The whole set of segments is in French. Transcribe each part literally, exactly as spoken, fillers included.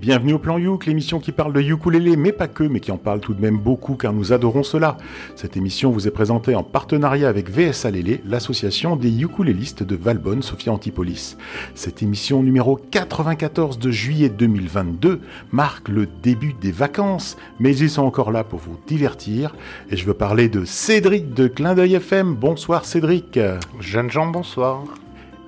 bienvenue au Plan Youk, l'émission qui parle de ukulélé, mais pas que, mais qui en parle tout de même beaucoup car nous adorons cela. Cette émission vous est présentée en partenariat avec V S A Lélé, l'association des ukulélistes de Valbonne, Sophia Antipolis. Cette émission numéro quatre-vingt-quatorze de juillet deux mille vingt-deux marque le début des vacances, mais ils sont encore là pour vous divertir. Et je veux parler de Cédric de Clin d'œil F M. Bonsoir Cédric. Jeunes gens, bonsoir.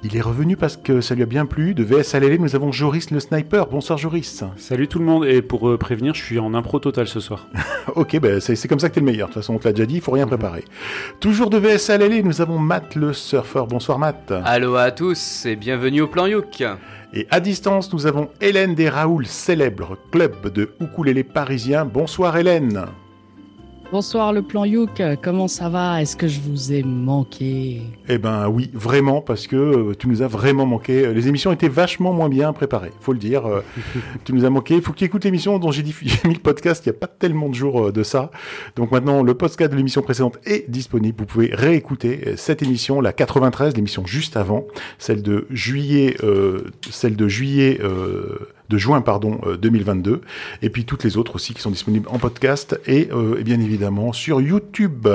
Il est revenu parce que ça lui a bien plu. De V S A Lélé, nous avons Joris le Sniper. Bonsoir Joris. Salut tout le monde. Et pour euh, prévenir, je suis en impro total ce soir. Ok, bah, c'est, c'est comme ça que t'es le meilleur. De toute façon, on te l'a déjà dit, il faut rien préparer. Mm-hmm. Toujours de V S A Lélé, nous avons Matt le Surfeur. Bonsoir Matt. Aloha à tous et bienvenue au Plan Youk. Et à distance, nous avons Hélène des Raoul, célèbre club de ukulélé parisien. Bonsoir Hélène. Bonsoir le Plan Youk, comment ça va ? Est-ce que je vous ai manqué ? Eh ben oui, vraiment, parce que euh, tu nous as vraiment manqué. Les émissions étaient vachement moins bien préparées, faut le dire. Euh, tu nous as manqué. Il faut que tu écoutes l'émission dont j'ai, diffu- j'ai mis le podcast, il n'y a pas tellement de jours euh, de ça. Donc maintenant, le podcast de l'émission précédente est disponible. Vous pouvez réécouter cette émission, la quatre-vingt-treize, l'émission juste avant, celle de juillet... Euh, celle de juillet... Euh, de juin pardon, deux mille vingt-deux, et puis toutes les autres aussi qui sont disponibles en podcast et, euh, et bien évidemment sur YouTube.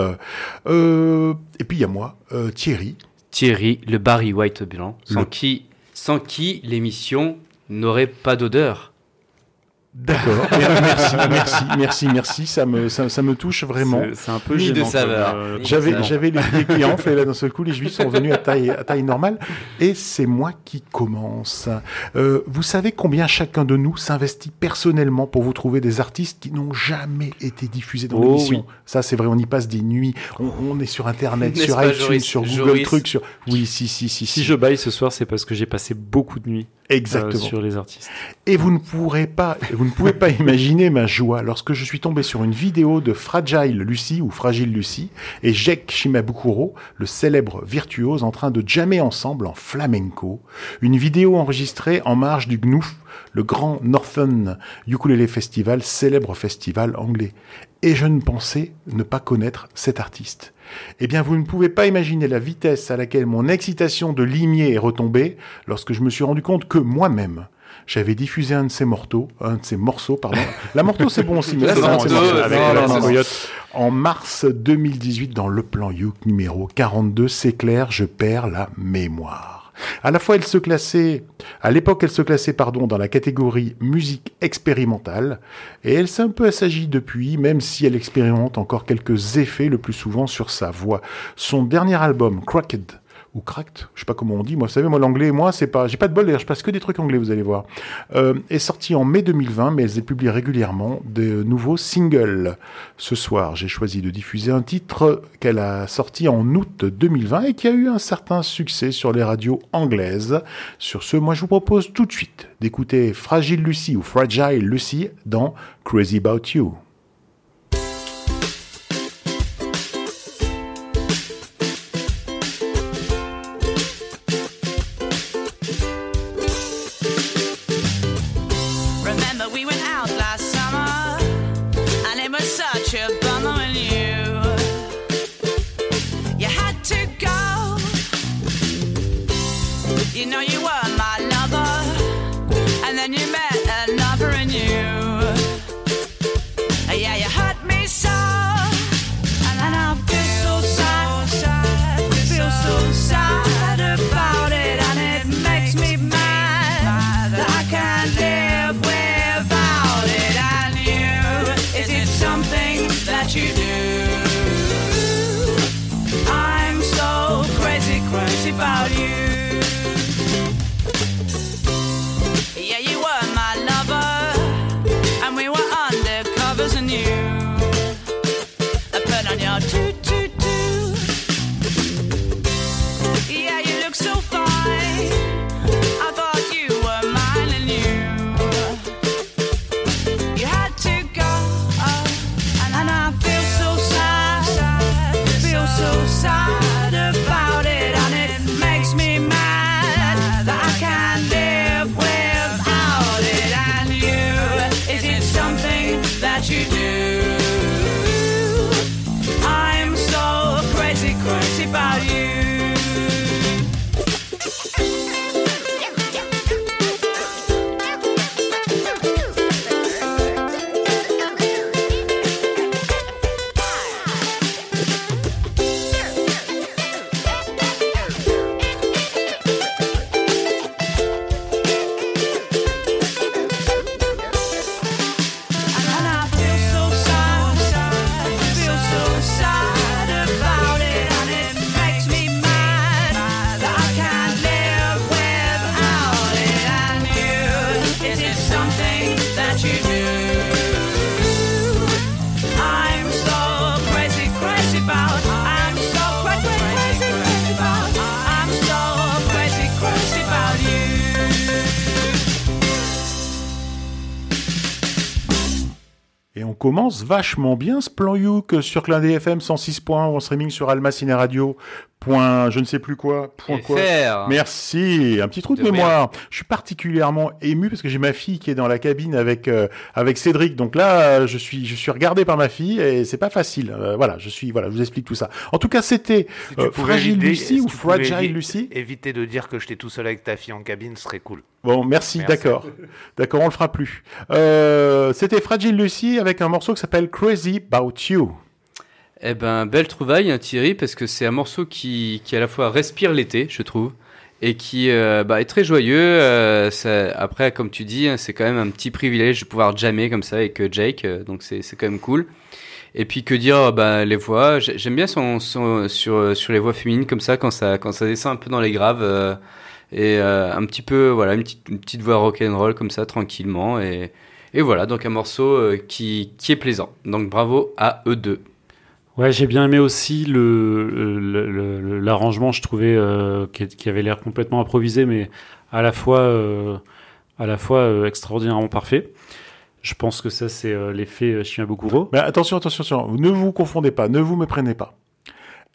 Euh, et puis il y a moi, euh, Thierry. Thierry, le Barry White blanc, sans, le... qui, sans qui l'émission n'aurait pas d'odeur. D'accord, merci, merci, merci, merci, ça me, ça, ça me touche vraiment. C'est, c'est un peu gênant. Ni de saveur. Euh, j'avais, j'avais les, les clients, et là d'un seul coup, les juifs sont venus à taille, à taille normale, et c'est moi qui commence. Euh, vous savez combien chacun de nous s'investit personnellement pour vous trouver des artistes qui n'ont jamais été diffusés dans oh, l'émission. Oui. Ça, c'est vrai, on y passe des nuits, on, on est sur Internet, n'est-ce sur iTunes, Joris, sur Google Joris. Trucs, sur... Oui, si, si, si, si. Si je baille ce soir, c'est parce que j'ai passé beaucoup de nuits. Exactement. Euh, sur les artistes. Et vous ne pourrez pas, vous ne pouvez pas imaginer ma joie lorsque je suis tombé sur une vidéo de Fragile Lucy ou Fragile Lucy et Jake Shimabukuro, le célèbre virtuose, en train de jammer ensemble en flamenco. Une vidéo enregistrée en marge du G N U F, le grand Northern Ukulele Festival, célèbre festival anglais. Et je ne pensais ne pas connaître cet artiste. Eh bien, vous ne pouvez pas imaginer la vitesse à laquelle mon excitation de limier est retombée lorsque je me suis rendu compte que moi-même, j'avais diffusé un de ces morceaux, un de ces morceaux, pardon. La morceau, c'est bon aussi, mais c'est un de ces morceaux. Avec non, la non, en mars deux mille dix-huit, dans le Plan Youk numéro quarante-deux, c'est clair, je perds la mémoire. À la fois, elle se classait, à l'époque, elle se classait, pardon, dans la catégorie musique expérimentale, et elle s'est un peu assagie depuis, même si elle expérimente encore quelques effets, le plus souvent sur sa voix. Son dernier album, Cracked, ou Cracked, je sais pas comment on dit, moi, vous savez, moi, l'anglais, moi, c'est pas, j'ai pas de bol, d'ailleurs, je passe que des trucs anglais, vous allez voir, euh, est sorti en mai deux mille vingt, mais elle publie régulièrement de nouveaux singles. Ce soir, j'ai choisi de diffuser un titre qu'elle a sorti en août deux mille vingt et qui a eu un certain succès sur les radios anglaises. Sur ce, moi, je vous propose tout de suite d'écouter Fragile Lucy ou Fragile Lucy dans Crazy About You. You do. I'm commence vachement bien ce plan Youk sur Clin d'œil F M cent six points en streaming sur almacineradio. Point, je ne sais plus quoi. Point quoi. Merci. Un petit trou de, de mémoire. Merde. Je suis particulièrement ému parce que j'ai ma fille qui est dans la cabine avec euh, avec Cédric. Donc là, je suis je suis regardé par ma fille et c'est pas facile. Euh, voilà, je suis voilà, je vous explique tout ça. En tout cas, c'était si euh, Fragile éviter, Lucie ou Fragile évi- Lucie. Éviter de dire que j'étais tout seul avec ta fille en cabine, ce serait cool. Bon, merci, merci. d'accord, d'accord, on le fera plus. Euh, c'était Fragile Lucie avec un morceau qui s'appelle Crazy About You. Eh ben, belle trouvaille, Thierry, parce que c'est un morceau qui, qui à la fois respire l'été, je trouve, et qui euh, bah, est très joyeux. Euh, ça, après, comme tu dis, c'est quand même un petit privilège de pouvoir jammer comme ça avec Jake, donc c'est, c'est quand même cool. Et puis que dire, bah, les voix, j'aime bien son, son, sur, sur les voix féminines comme ça, quand ça, quand ça descend un peu dans les graves, euh, et euh, un petit peu, voilà, une petite, une petite voix rock'n'roll comme ça, tranquillement, et, et voilà, donc un morceau qui, qui est plaisant. Donc bravo à eux deux. Ouais, j'ai bien aimé aussi le, le, le l'arrangement, je trouvais euh, qui, qui avait l'air complètement improvisé, mais à la fois euh, à la fois euh, extraordinairement parfait. Je pense que ça c'est euh, l'effet Chien Bokuro. Mais attention, attention, attention, ne vous confondez pas, ne vous méprenez pas.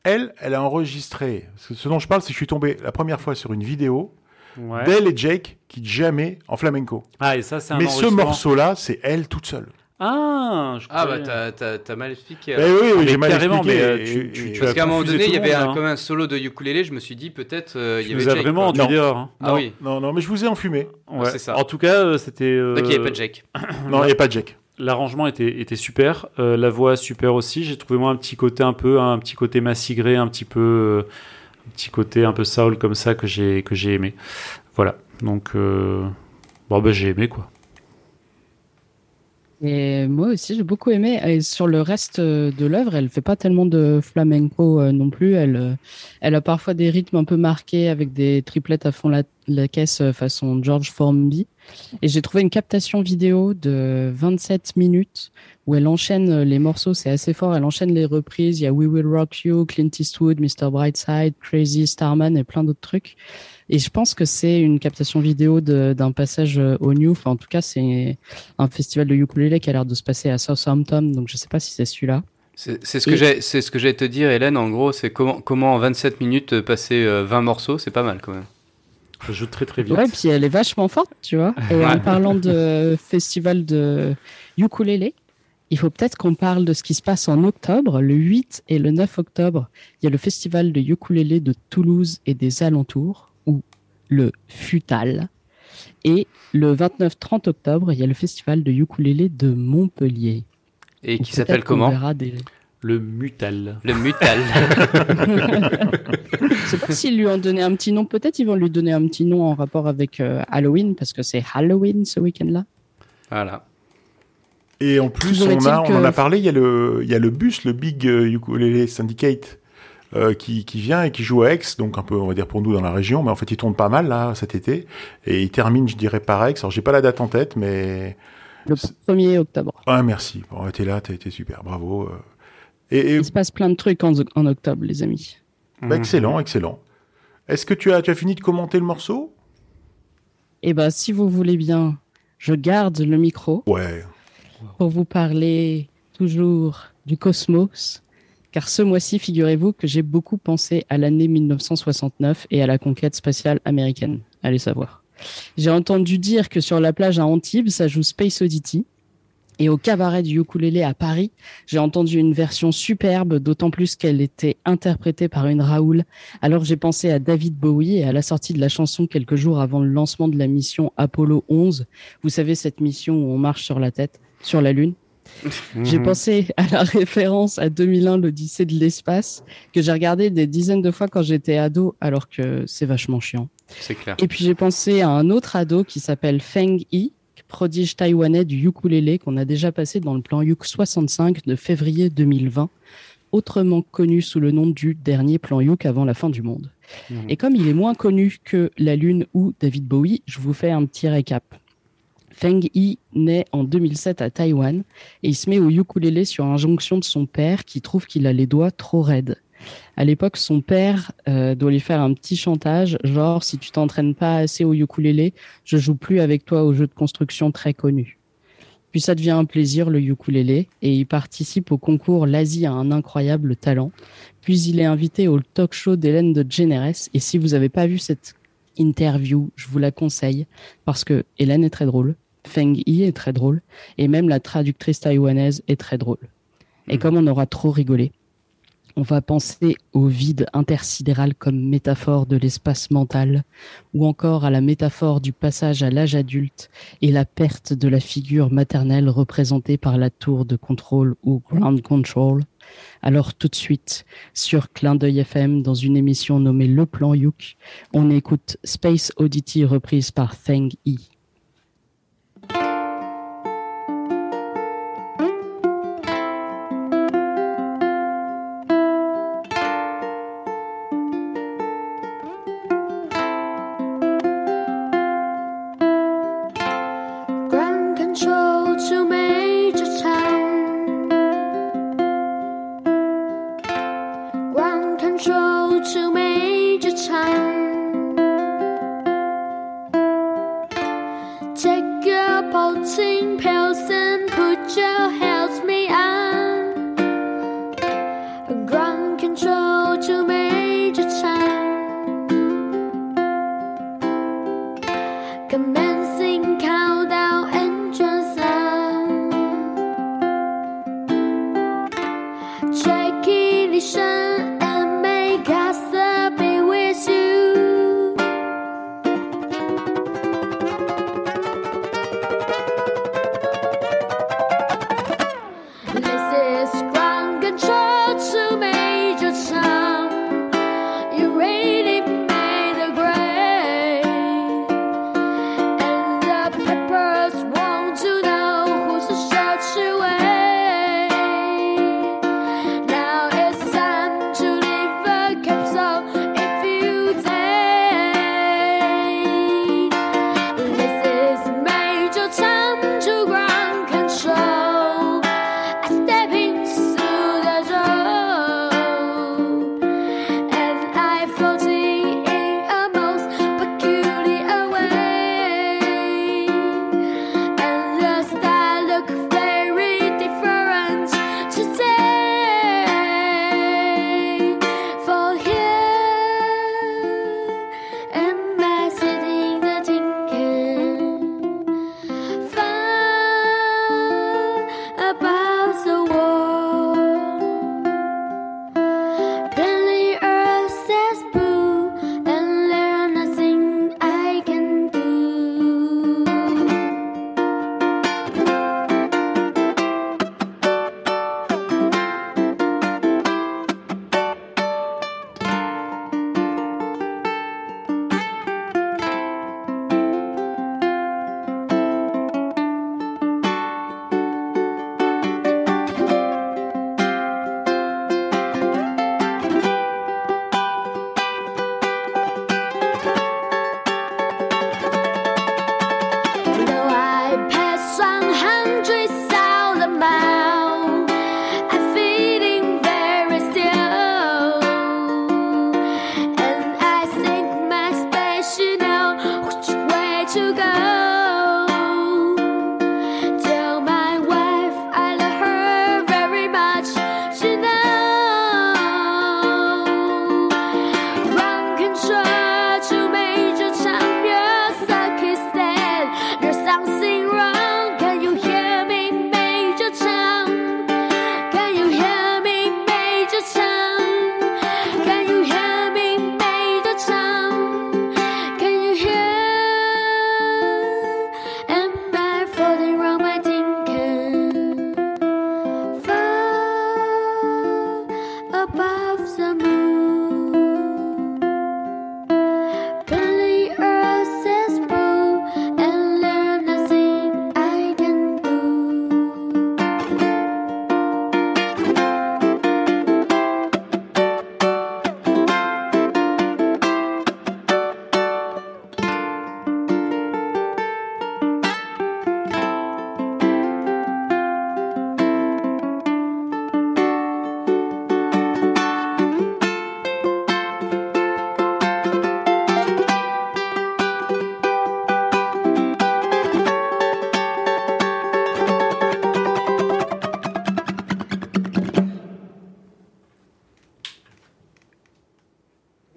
Elle, elle a enregistré. Ce dont je parle, c'est que je suis tombé la première fois sur une vidéo. Ouais. D'elle et Jake qui jammaient en flamenco. Ah et ça c'est un mais ce morceau-là, c'est elle toute seule. Ah, je ah bah t'as, t'as, t'as mal expliqué. Bah oui, oui j'ai mal expliqué. Mais, euh, tu, tu, tu parce qu'à un moment donné, il y avait un, hein. comme un solo de ukulélé. Je me suis dit peut-être euh, il y avait Jake. Vraiment entendu dehors. Hein. Ah non, oui. Non, non, mais je vous ai enfumé. Ouais. C'est ça. En tout cas, euh, c'était. Euh... Donc il n'y avait pas de Jake. Non, il n'y a pas de Jake. L'arrangement était était super. Euh, la voix super aussi. J'ai trouvé moi un petit côté un peu hein, un petit côté massigré, un petit peu euh, un petit côté un peu soul comme ça que j'ai que j'ai aimé. Voilà. Donc euh... bon bah j'ai aimé quoi. Et moi aussi, j'ai beaucoup aimé. Et sur le reste de l'œuvre, elle fait pas tellement de flamenco non plus. Elle, elle a parfois des rythmes un peu marqués avec des triplettes à fond la, la caisse façon George Formby. Et j'ai trouvé une captation vidéo de vingt-sept minutes où elle enchaîne les morceaux. C'est assez fort. Elle enchaîne les reprises. Il y a We Will Rock You, Clint Eastwood, mister Brightside, Crazy, Starman et plein d'autres trucs. Et je pense que c'est une captation vidéo de, d'un passage au New. Enfin, en tout cas, c'est un festival de ukulélé qui a l'air de se passer à Southampton. Donc, je ne sais pas si c'est celui-là. C'est, c'est, ce que j'ai, c'est ce que j'allais te dire, Hélène. En gros, c'est comment, comment en vingt-sept minutes passer vingt morceaux. C'est pas mal quand même. Je joue très, très vite. Ouais, puis elle est vachement forte, tu vois. Et ouais. En parlant de festival de ukulélé, il faut peut-être qu'on parle de ce qui se passe en octobre, le huit et le neuf octobre. Il y a le festival de ukulélé de Toulouse et des alentours. Le Futal. Et le vingt-neuf trente octobre, il y a le festival de ukulélé de Montpellier. Et qui s'appelle comment des... Le Mutal. Le Mutal. Je ne sais pas s'ils lui ont donné un petit nom. Peut-être ils vont lui donner un petit nom en rapport avec euh, Halloween, parce que c'est Halloween ce week-end-là. Voilà. Et en plus, on, a, que... on en a parlé, il y a le, il y a le bus, le Big Ukulélé Syndicate. Euh, qui, qui vient et qui joue à Aix, donc un peu, on va dire, pour nous dans la région, mais en fait, il tourne pas mal, là, cet été, et il termine, je dirais, par Aix, alors j'ai pas la date en tête, mais... Le premier octobre. Ah, merci, bon, t'es là, t'as été super, bravo. Et, et... Il se passe plein de trucs en, en octobre, les amis. Bah, excellent, excellent. Est-ce que tu as, tu as fini de commenter le morceau ? Eh ben, si vous voulez bien, je garde le micro. Ouais. Pour vous parler toujours du cosmos. Car ce mois-ci, figurez-vous que j'ai beaucoup pensé à l'année dix-neuf soixante-neuf et à la conquête spatiale américaine. Allez savoir. J'ai entendu dire que sur la plage à Antibes, ça joue Space Oddity. Et au cabaret du ukulélé à Paris, j'ai entendu une version superbe, d'autant plus qu'elle était interprétée par une Raoul. Alors j'ai pensé à David Bowie et à la sortie de la chanson quelques jours avant le lancement de la mission Apollo onze. Vous savez, cette mission où on marche sur la tête, sur la Lune. J'ai pensé à la référence à deux mille un, l'Odyssée de l'espace, que j'ai regardé des dizaines de fois quand j'étais ado, alors que c'est vachement chiant. C'est clair. Et puis j'ai pensé à un autre ado qui s'appelle Feng Yi, prodige taïwanais du ukulélé qu'on a déjà passé dans le plan Youk soixante-cinq de février deux mille vingt, autrement connu sous le nom du dernier plan Youk avant la fin du monde. Mmh. Et comme il est moins connu que La Lune ou David Bowie, je vous fais un petit récap. Feng Yi naît en deux mille sept à Taïwan et il se met au ukulélé sur injonction de son père qui trouve qu'il a les doigts trop raides. À l'époque, son père euh, doit lui faire un petit chantage, genre « si tu t'entraînes pas assez au ukulélé, je joue plus avec toi au jeu de construction très connu ». Puis ça devient un plaisir, le ukulélé, et il participe au concours L'Asie a un incroyable talent. Puis il est invité au talk show d'Hélène de Généresse. Et si vous n'avez pas vu cette interview, je vous la conseille, parce que Hélène est très drôle, Feng Yi est très drôle, et même la traductrice taïwanaise est très drôle. Et comme on aura trop rigolé, on va penser au vide intersidéral comme métaphore de l'espace mental, ou encore à la métaphore du passage à l'âge adulte et la perte de la figure maternelle représentée par la tour de contrôle ou ground control. Alors tout de suite, sur Clin d'œil F M, dans une émission nommée Le Plan Youk, on écoute Space Oddity reprise par Feng Yi.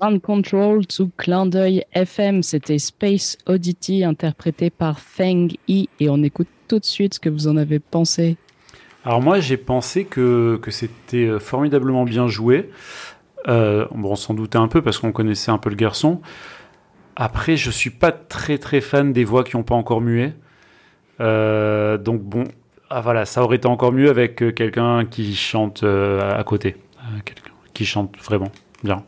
Ground Control sous Clin d'œil F M, c'était Space Oddity interprété par Feng Yi et on écoute tout de suite ce que vous en avez pensé. Alors moi j'ai pensé que, que c'était formidablement bien joué, euh, bon, on s'en doutait un peu parce qu'on connaissait un peu le garçon. Après je suis pas très très fan des voix qui n'ont pas encore mué, euh, donc bon, ah, voilà, ça aurait été encore mieux avec quelqu'un qui chante euh, à côté, euh, quelqu'un qui chante vraiment bien.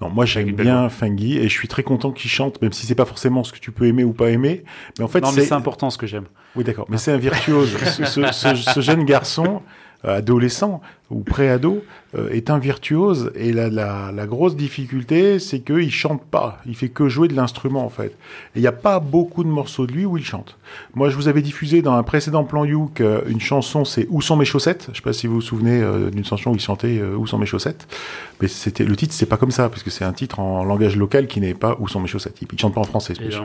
Non, moi j'aime bien Feng Yi et je suis très content qu'il chante, même si c'est pas forcément ce que tu peux aimer ou pas aimer. Mais en fait, non, c'est... mais c'est important ce que j'aime. Oui, d'accord. Mais ah. c'est un virtuose. ce, ce, ce, ce jeune garçon, adolescent ou pré-ado, euh, est un virtuose. Et la, la, la grosse difficulté, c'est qu'il chante pas. Il fait que jouer de l'instrument en fait. Et il y a pas beaucoup de morceaux de lui où il chante. Moi, je vous avais diffusé dans un précédent plan Youk une chanson, c'est Où sont mes chaussettes. Je sais pas si vous vous souvenez euh, d'une chanson où il chantait euh, Où sont mes chaussettes. Mais c'était le titre, c'est pas comme ça parce que c'est un titre en langage local qui n'est pas Où sont mes chaussettes. Il chante pas en français, ce monsieur.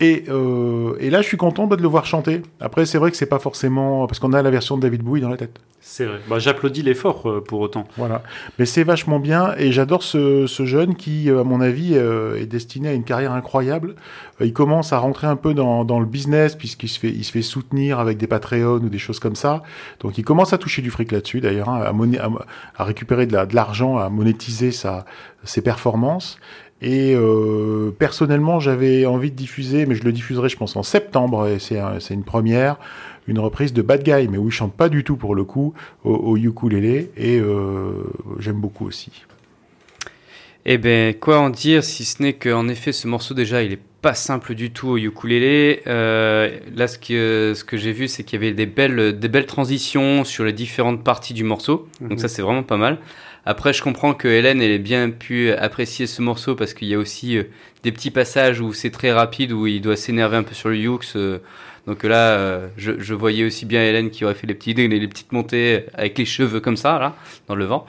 Et, euh, et là, je suis content bah, de le voir chanter. Après, c'est vrai que c'est pas forcément parce qu'on a la version de David Bowie dans la tête. C'est vrai. Bah, j'applaudis l'effort euh, pour autant. Voilà. Mais c'est vachement bien et j'adore ce, ce jeune qui, à mon avis, euh, est destiné à une carrière incroyable. Euh, il commence à rentrer un peu dans, dans le business puisqu'il se fait, il se fait soutenir avec des Patreons ou des choses comme ça. Donc, il commence à toucher du fric là-dessus, d'ailleurs, hein, à, mona- à, à récupérer de, la, de l'argent, à monétiser sa, ses performances. Et euh, personnellement, j'avais envie de diffuser, mais je le diffuserai, je pense, en septembre. Et c'est, un, c'est une première, une reprise de Bad Guy, mais où il chante pas du tout pour le coup au, au ukulélé. Et euh, j'aime beaucoup aussi. Eh ben, quoi en dire si ce n'est qu'en effet, ce morceau déjà, il est pas simple du tout au ukulélé. Euh, là, ce que ce que j'ai vu, c'est qu'il y avait des belles des belles transitions sur les différentes parties du morceau. Mmh. Donc ça, c'est vraiment pas mal. Après, je comprends que Hélène, elle ait bien pu apprécier ce morceau parce qu'il y a aussi euh, des petits passages où c'est très rapide, où il doit s'énerver un peu sur le yux. Euh, donc là, euh, je, je voyais aussi bien Hélène qui aurait fait les, petits, les, les petites montées avec les cheveux comme ça, là, dans le vent.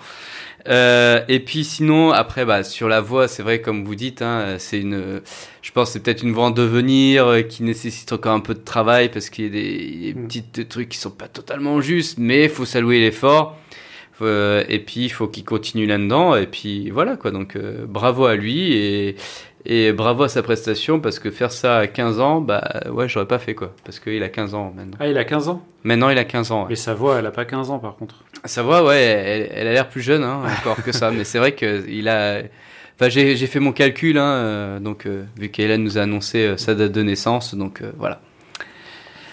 Euh, et puis sinon, après, bah, sur la voix, c'est vrai, comme vous dites, hein, c'est une, je pense que c'est peut-être une voix en devenir euh, qui nécessite encore un peu de travail parce qu'il y a des, des petits trucs qui sont pas totalement justes, mais il faut saluer l'effort. Euh, et puis il faut qu'il continue là-dedans et puis voilà quoi, donc euh, bravo à lui et, et bravo à sa prestation parce que faire ça à quinze ans, bah ouais, j'aurais pas fait quoi, parce qu'il a quinze ans maintenant. Ah, il a quinze ans maintenant, il a quinze ans, ouais. Mais sa voix, elle a pas quinze ans par contre. Sa voix, ouais, elle, elle a l'air plus jeune hein, encore que ça, mais c'est vrai qu'il a... Enfin, j'ai, j'ai fait mon calcul hein, euh, donc euh, vu qu'Hélène nous a annoncé euh, sa date de naissance, donc euh, voilà.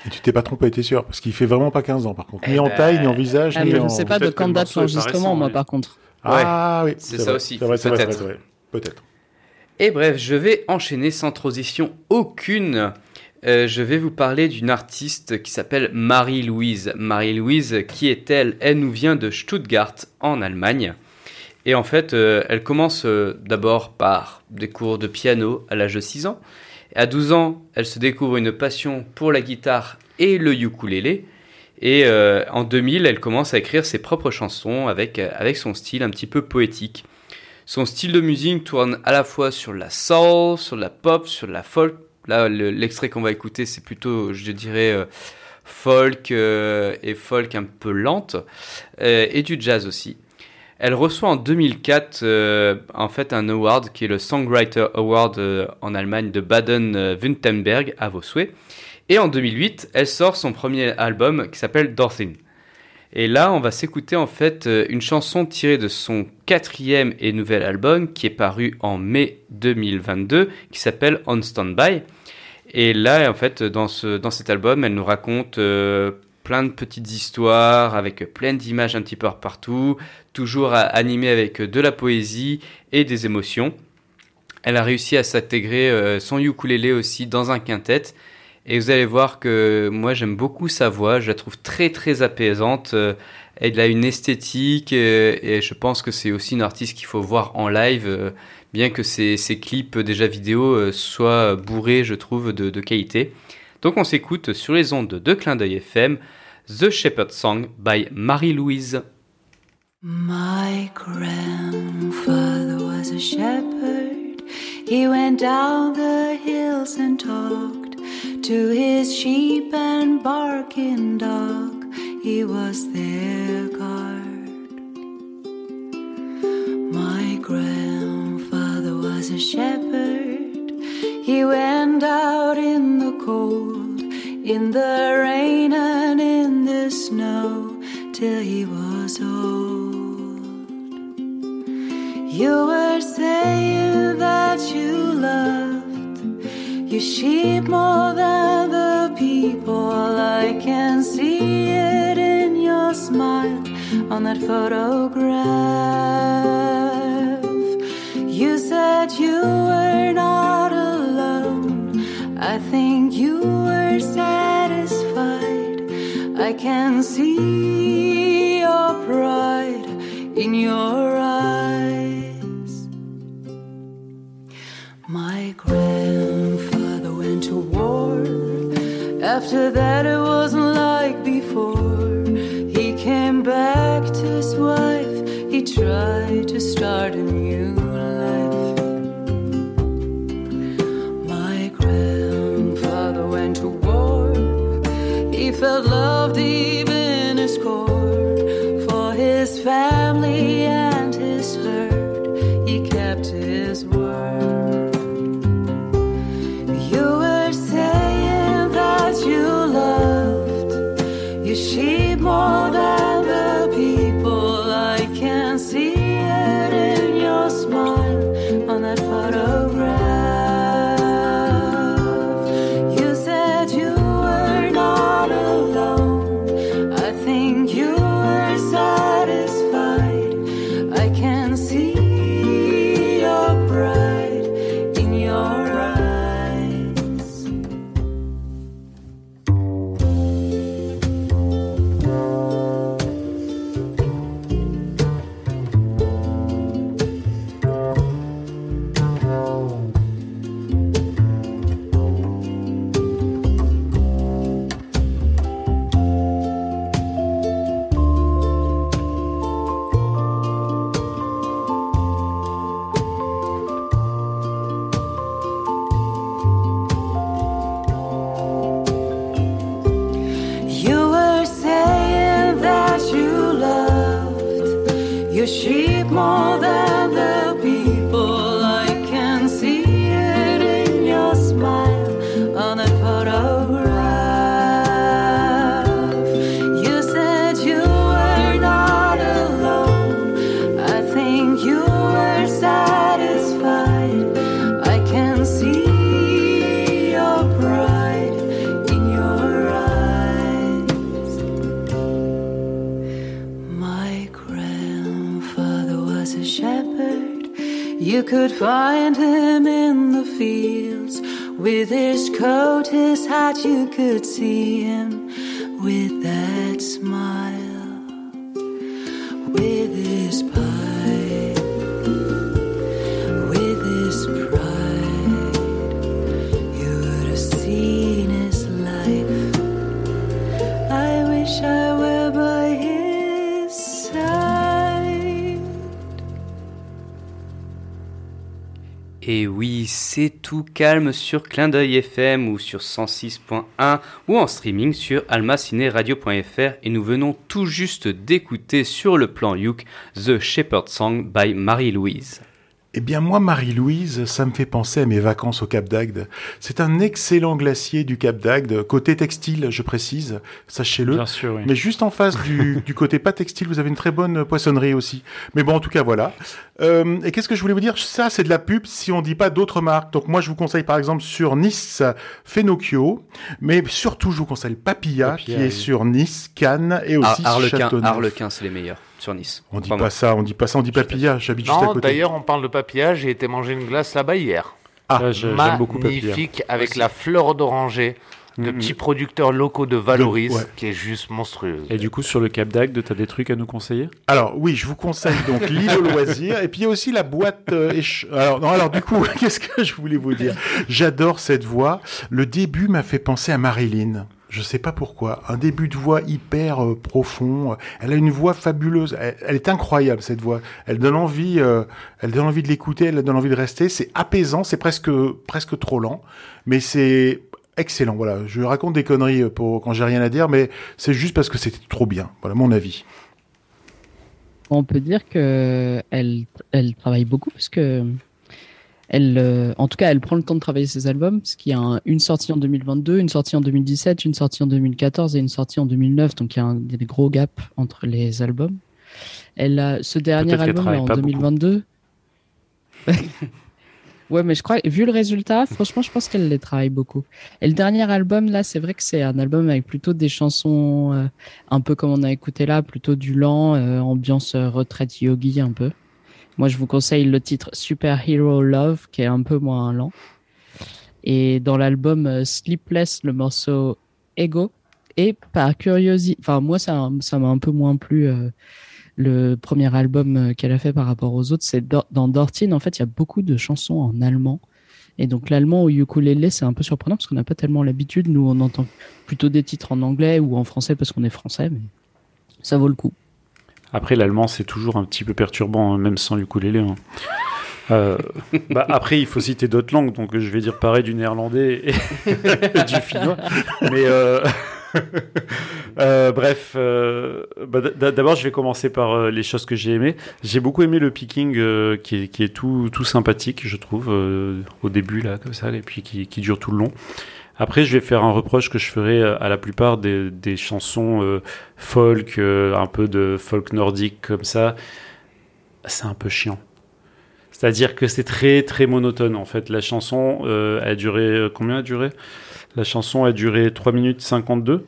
Et tu t'es pas trompé, t'es sûr, parce qu'il fait vraiment pas quinze ans par contre. Ni eh en bah... taille, ni en visage, ah, ni en... Je ne sais pas peut-être de quand date l'enregistrement, moi, par contre. Ah ouais. Oui, c'est, c'est ça vrai. Aussi, c'est vrai, c'est peut-être. Vrai, c'est vrai. Peut-être. Et bref, je vais enchaîner sans transition aucune. Euh, je vais vous parler d'une artiste qui s'appelle Marie-Louise. Marie-Louise, qui est-elle ? Elle nous vient de Stuttgart, en Allemagne. Et en fait, euh, elle commence euh, d'abord par des cours de piano à l'âge de six ans. À douze ans, elle se découvre une passion pour la guitare et le ukulélé. Et euh, en deux mille, elle commence à écrire ses propres chansons avec, avec son style un petit peu poétique. Son style de musique tourne à la fois sur la soul, sur la pop, sur la folk. Là, le, l'extrait qu'on va écouter, c'est plutôt, je dirais, euh, folk euh, et folk un peu lente. Euh, et du jazz aussi. Elle reçoit en deux mille quatre euh, en fait un award qui est le Songwriter Award euh, en Allemagne de Baden-Württemberg, à vos souhaits. Et en deux mille huit, elle sort son premier album qui s'appelle Dorthin. Et là, on va s'écouter en fait une chanson tirée de son quatrième et nouvel album qui est paru en mai deux mille vingt-deux, qui s'appelle On Standby. Et là, en fait, dans, ce, dans cet album, elle nous raconte... Euh, plein de petites histoires, avec plein d'images un petit peu partout, toujours animée avec de la poésie et des émotions. Elle a réussi à s'intégrer son ukulélé aussi dans un quintet. Et vous allez voir que moi, j'aime beaucoup sa voix, je la trouve très très apaisante. Elle a une esthétique et je pense que c'est aussi une artiste qu'il faut voir en live, bien que ses, ses clips déjà vidéo soient bourrés, je trouve, de, de qualité. Donc on s'écoute sur les ondes de Clin d'œil F M, The Shepherd's Song by Marie-Louise. My grandfather was a shepherd. He went down the hills and talked to his sheep and barking dog. He was their guard. My grandfather a shepherd. He went out in the cold, in the rain and in the snow, till he was old. You were saying that you loved your sheep more than the people. I can see it in your smile on that photograph. You said you were not alone. I think you were satisfied. I can see your pride in your eyes. My grandfather went to war. After that it wasn't like before. He came back to his wife. He tried to start a new life. My grandfather went to war. He felt love deep in his core. For his family and his herd, he kept his word. You were saying that you loved your sheep more than could find him in the fields. With his coat, his hat, you could see him with that smile. With his pipe, with his pride, you would have seen his life. I wish I were by his side. Et oui, c'est tout calme sur Clin d'œil F M ou sur cent six point un ou en streaming sur alma ciné radio point f r, et nous venons tout juste d'écouter sur le plan Youk The Shepherd Song by Marie-Louise. Eh bien moi, Marie-Louise, ça me fait penser à mes vacances au Cap d'Agde. C'est un excellent glacier du Cap d'Agde, côté textile, je précise, sachez-le. Bien sûr, oui. Mais juste en face du, du côté pas textile, vous avez une très bonne poissonnerie aussi. Mais bon, en tout cas, voilà. Euh, et qu'est-ce que je voulais vous dire ? Ça, c'est de la pub si on ne dit pas d'autres marques. Donc moi, je vous conseille par exemple sur Nice, Fenocchio. Mais surtout, je vous conseille Papilla, Papilla qui oui. est sur Nice, Cannes et aussi Ar- Arlequin, Châteauneuf. Arlequin, c'est les meilleurs. Sur Nice. On dit Pardon. pas ça, on dit pas ça, on dit Papilla, j'habite non, juste à côté. D'ailleurs, on parle de Papilla, j'ai été manger une glace là-bas hier. Ah, ah j'aime beaucoup Papilla. Magnifique, avec Merci. la fleur d'oranger, mmh. de petits producteurs locaux de Valoris, ouais. qui est juste monstrueuse. Et du coup, sur le Cap d'Agde, t'as des trucs à nous conseiller ? Alors, oui, je vous conseille donc l'île aux loisirs, et puis il y a aussi la boîte... Euh, éche... alors, non, alors, du coup, qu'est-ce que je voulais vous dire ? J'adore cette voix. Le début m'a fait penser à Marilyn. Je sais pas pourquoi. Un début de voix hyper euh, profond. Elle a une voix fabuleuse. Elle, elle est incroyable, cette voix. Elle donne envie, euh, elle donne envie de l'écouter. Elle donne envie de rester. C'est apaisant. C'est presque, presque trop lent. Mais c'est excellent. Voilà. Je raconte des conneries pour quand j'ai rien à dire, mais c'est juste parce que c'était trop bien. Voilà mon avis. On peut dire que elle, elle travaille beaucoup parce que Elle, euh, en tout cas, elle prend le temps de travailler ses albums, parce qu'il y a un, une sortie en deux mille vingt-deux, une sortie en deux mille dix-sept, une sortie en deux mille quatorze et une sortie en deux mille neuf. Donc, il y a un, des gros gaps entre les albums. Elle a ce dernier Peut-être album là, en deux mille vingt-deux. Ouais, mais je crois, vu le résultat, franchement, je pense qu'elle les travaille beaucoup. Et le dernier album, là, c'est vrai que c'est un album avec plutôt des chansons euh, un peu comme on a écouté là, plutôt du lent, euh, ambiance euh, retraite yogi un peu. Moi, je vous conseille le titre Superhero Love, qui est un peu moins lent. Et dans l'album euh, Sleepless, le morceau Ego. Et par curiosité, enfin, moi, ça, ça m'a un peu moins plu. Euh, Le premier album qu'elle a fait par rapport aux autres, c'est Do- dans Dortine. En fait, il y a beaucoup de chansons en allemand. Et donc, l'allemand au ukulélé, c'est un peu surprenant parce qu'on n'a pas tellement l'habitude. Nous, on entend plutôt des titres en anglais ou en français parce qu'on est français, mais ça vaut le coup. Après, l'allemand, c'est toujours un petit peu perturbant, hein, même sans ukulélé. Hein. Euh, bah, après, il faut citer d'autres langues. Donc, je vais dire pareil du néerlandais et du finnois. Mais... Euh... euh, bref, euh, bah, d- d'abord je vais commencer par euh, les choses que j'ai aimées. J'ai beaucoup aimé le picking euh, qui est, qui est tout, tout sympathique, je trouve, euh, au début là comme ça, et puis qui, qui dure tout le long. Après, je vais faire un reproche que je ferai à la plupart des, des chansons euh, folk, euh, un peu de folk nordique comme ça. C'est un peu chiant. C'est-à-dire que c'est très très monotone en fait. La chanson euh, a duré combien a duré? La chanson a duré trois minutes cinquante-deux.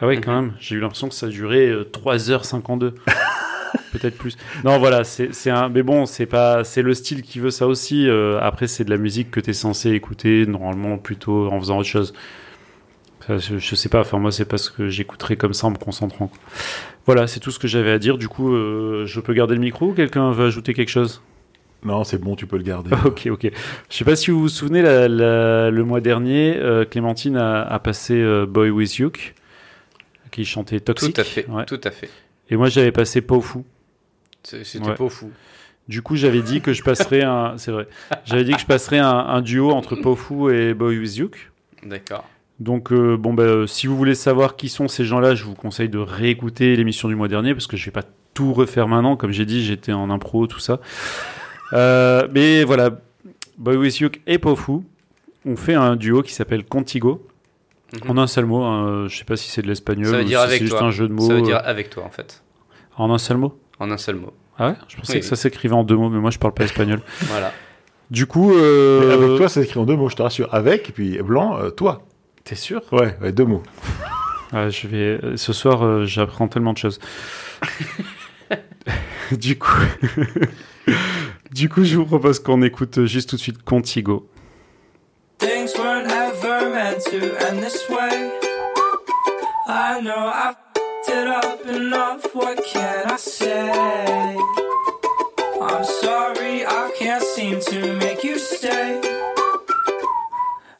Ah ouais, quand même, j'ai eu l'impression que ça a duré trois heures cinquante-deux. Peut-être plus. Non, voilà, c'est, c'est un... Mais bon, c'est, pas... c'est le style qui veut ça aussi. Euh, après, c'est de la musique que t'es censé écouter, normalement, plutôt en faisant autre chose. Enfin, je, je sais pas, enfin, moi, c'est pas ce que j'écouterais comme ça en me concentrant. Voilà, c'est tout ce que j'avais à dire. Du coup, euh, je peux garder le micro ou quelqu'un veut ajouter quelque chose ? Non, c'est bon, tu peux le garder. Ok, ok. Je sais pas si vous vous souvenez, la, la, le mois dernier, euh, Clémentine a, a passé euh, Boy With You, qui chantait Toxic. Tout à fait, ouais. Tout à fait. Et moi, j'avais passé Pau Fou. C'était ouais. Pau Fou. Du coup, j'avais dit que je passerais un... C'est vrai. J'avais dit que je passerais un, un duo entre Pau Fou et Boy With You. D'accord. Donc, euh, bon, bah, si vous voulez savoir qui sont ces gens-là, je vous conseille de réécouter l'émission du mois dernier, parce que je vais pas tout refaire maintenant. Comme j'ai dit, j'étais en impro, tout ça. Euh, mais voilà, Boy With You et Pau Fou ont fait un duo qui s'appelle Contigo. Mm-hmm. En un seul mot, hein, je sais pas si c'est de l'espagnol ou si c'est juste un jeu de mots. Ça veut dire avec toi en fait. En un seul mot ? En un seul mot. Ah ouais ? Je pensais oui, que oui. Ça s'écrivait en deux mots, mais moi je parle pas espagnol. Voilà. Du coup. Euh... Avec toi, ça s'écrit en deux mots, je te rassure. Avec, et puis blanc, euh, toi. T'es sûr ? Ouais, ouais, deux mots. Ah, je vais... Ce soir, euh, j'apprends tellement de choses. Du coup. Du coup, je vous propose qu'on écoute juste tout de suite Contigo. Things weren't ever meant to end this way. I know I f***ed it up enough, what can I say? I'm sorry, I can't seem to make you stay.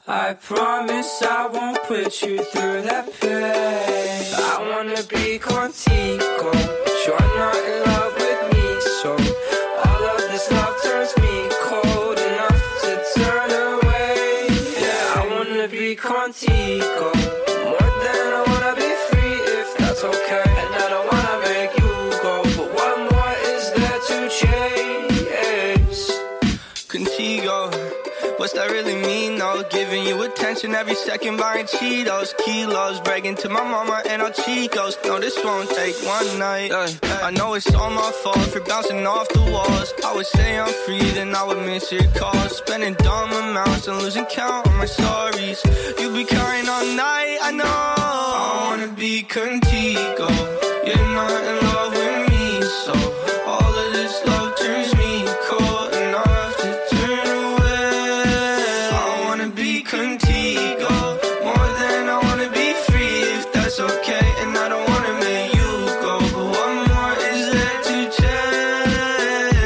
I promise I won't put you through that pain. I wanna be contigo, you're not in love with me, so... This love turns me cold enough to turn away. Yeah, I wanna be contigo more than I wanna be free, if that's okay. And I don't wanna make you go, but what more is there to change? Contigo, what's that really mean though? Giving you attention every second, buying Cheetos, kilos, bragging to my mama and all Chicos. No, this won't take one night. I know it's all my fault for bouncing off the walls. I would say I'm free, then I would miss your calls. Spending dumb amounts and losing count on my sorries. You be crying all night, I know. I wanna be contigo. You're not in love with me, so all of this love turns me cold enough to turn away. I wanna be contigo more than I wanna be free, if that's okay. And I don't wanna make you go, but what more is there to change?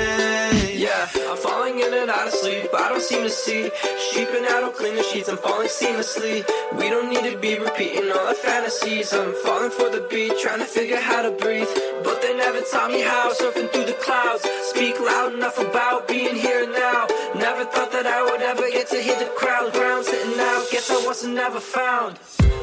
Yeah, I'm falling in and out of sleep, I don't seem to see. Sheeping out, I'll clean the sheets, I'm falling seamlessly. We don't need to be repeating all our fantasies. I'm falling for the beat, trying to figure how to breathe, but they never taught me how. Surfing through the clouds, speak loud enough about being here and now. Never thought that I would ever get to hear the crowd ground. Sitting out, guess I wasn't ever found.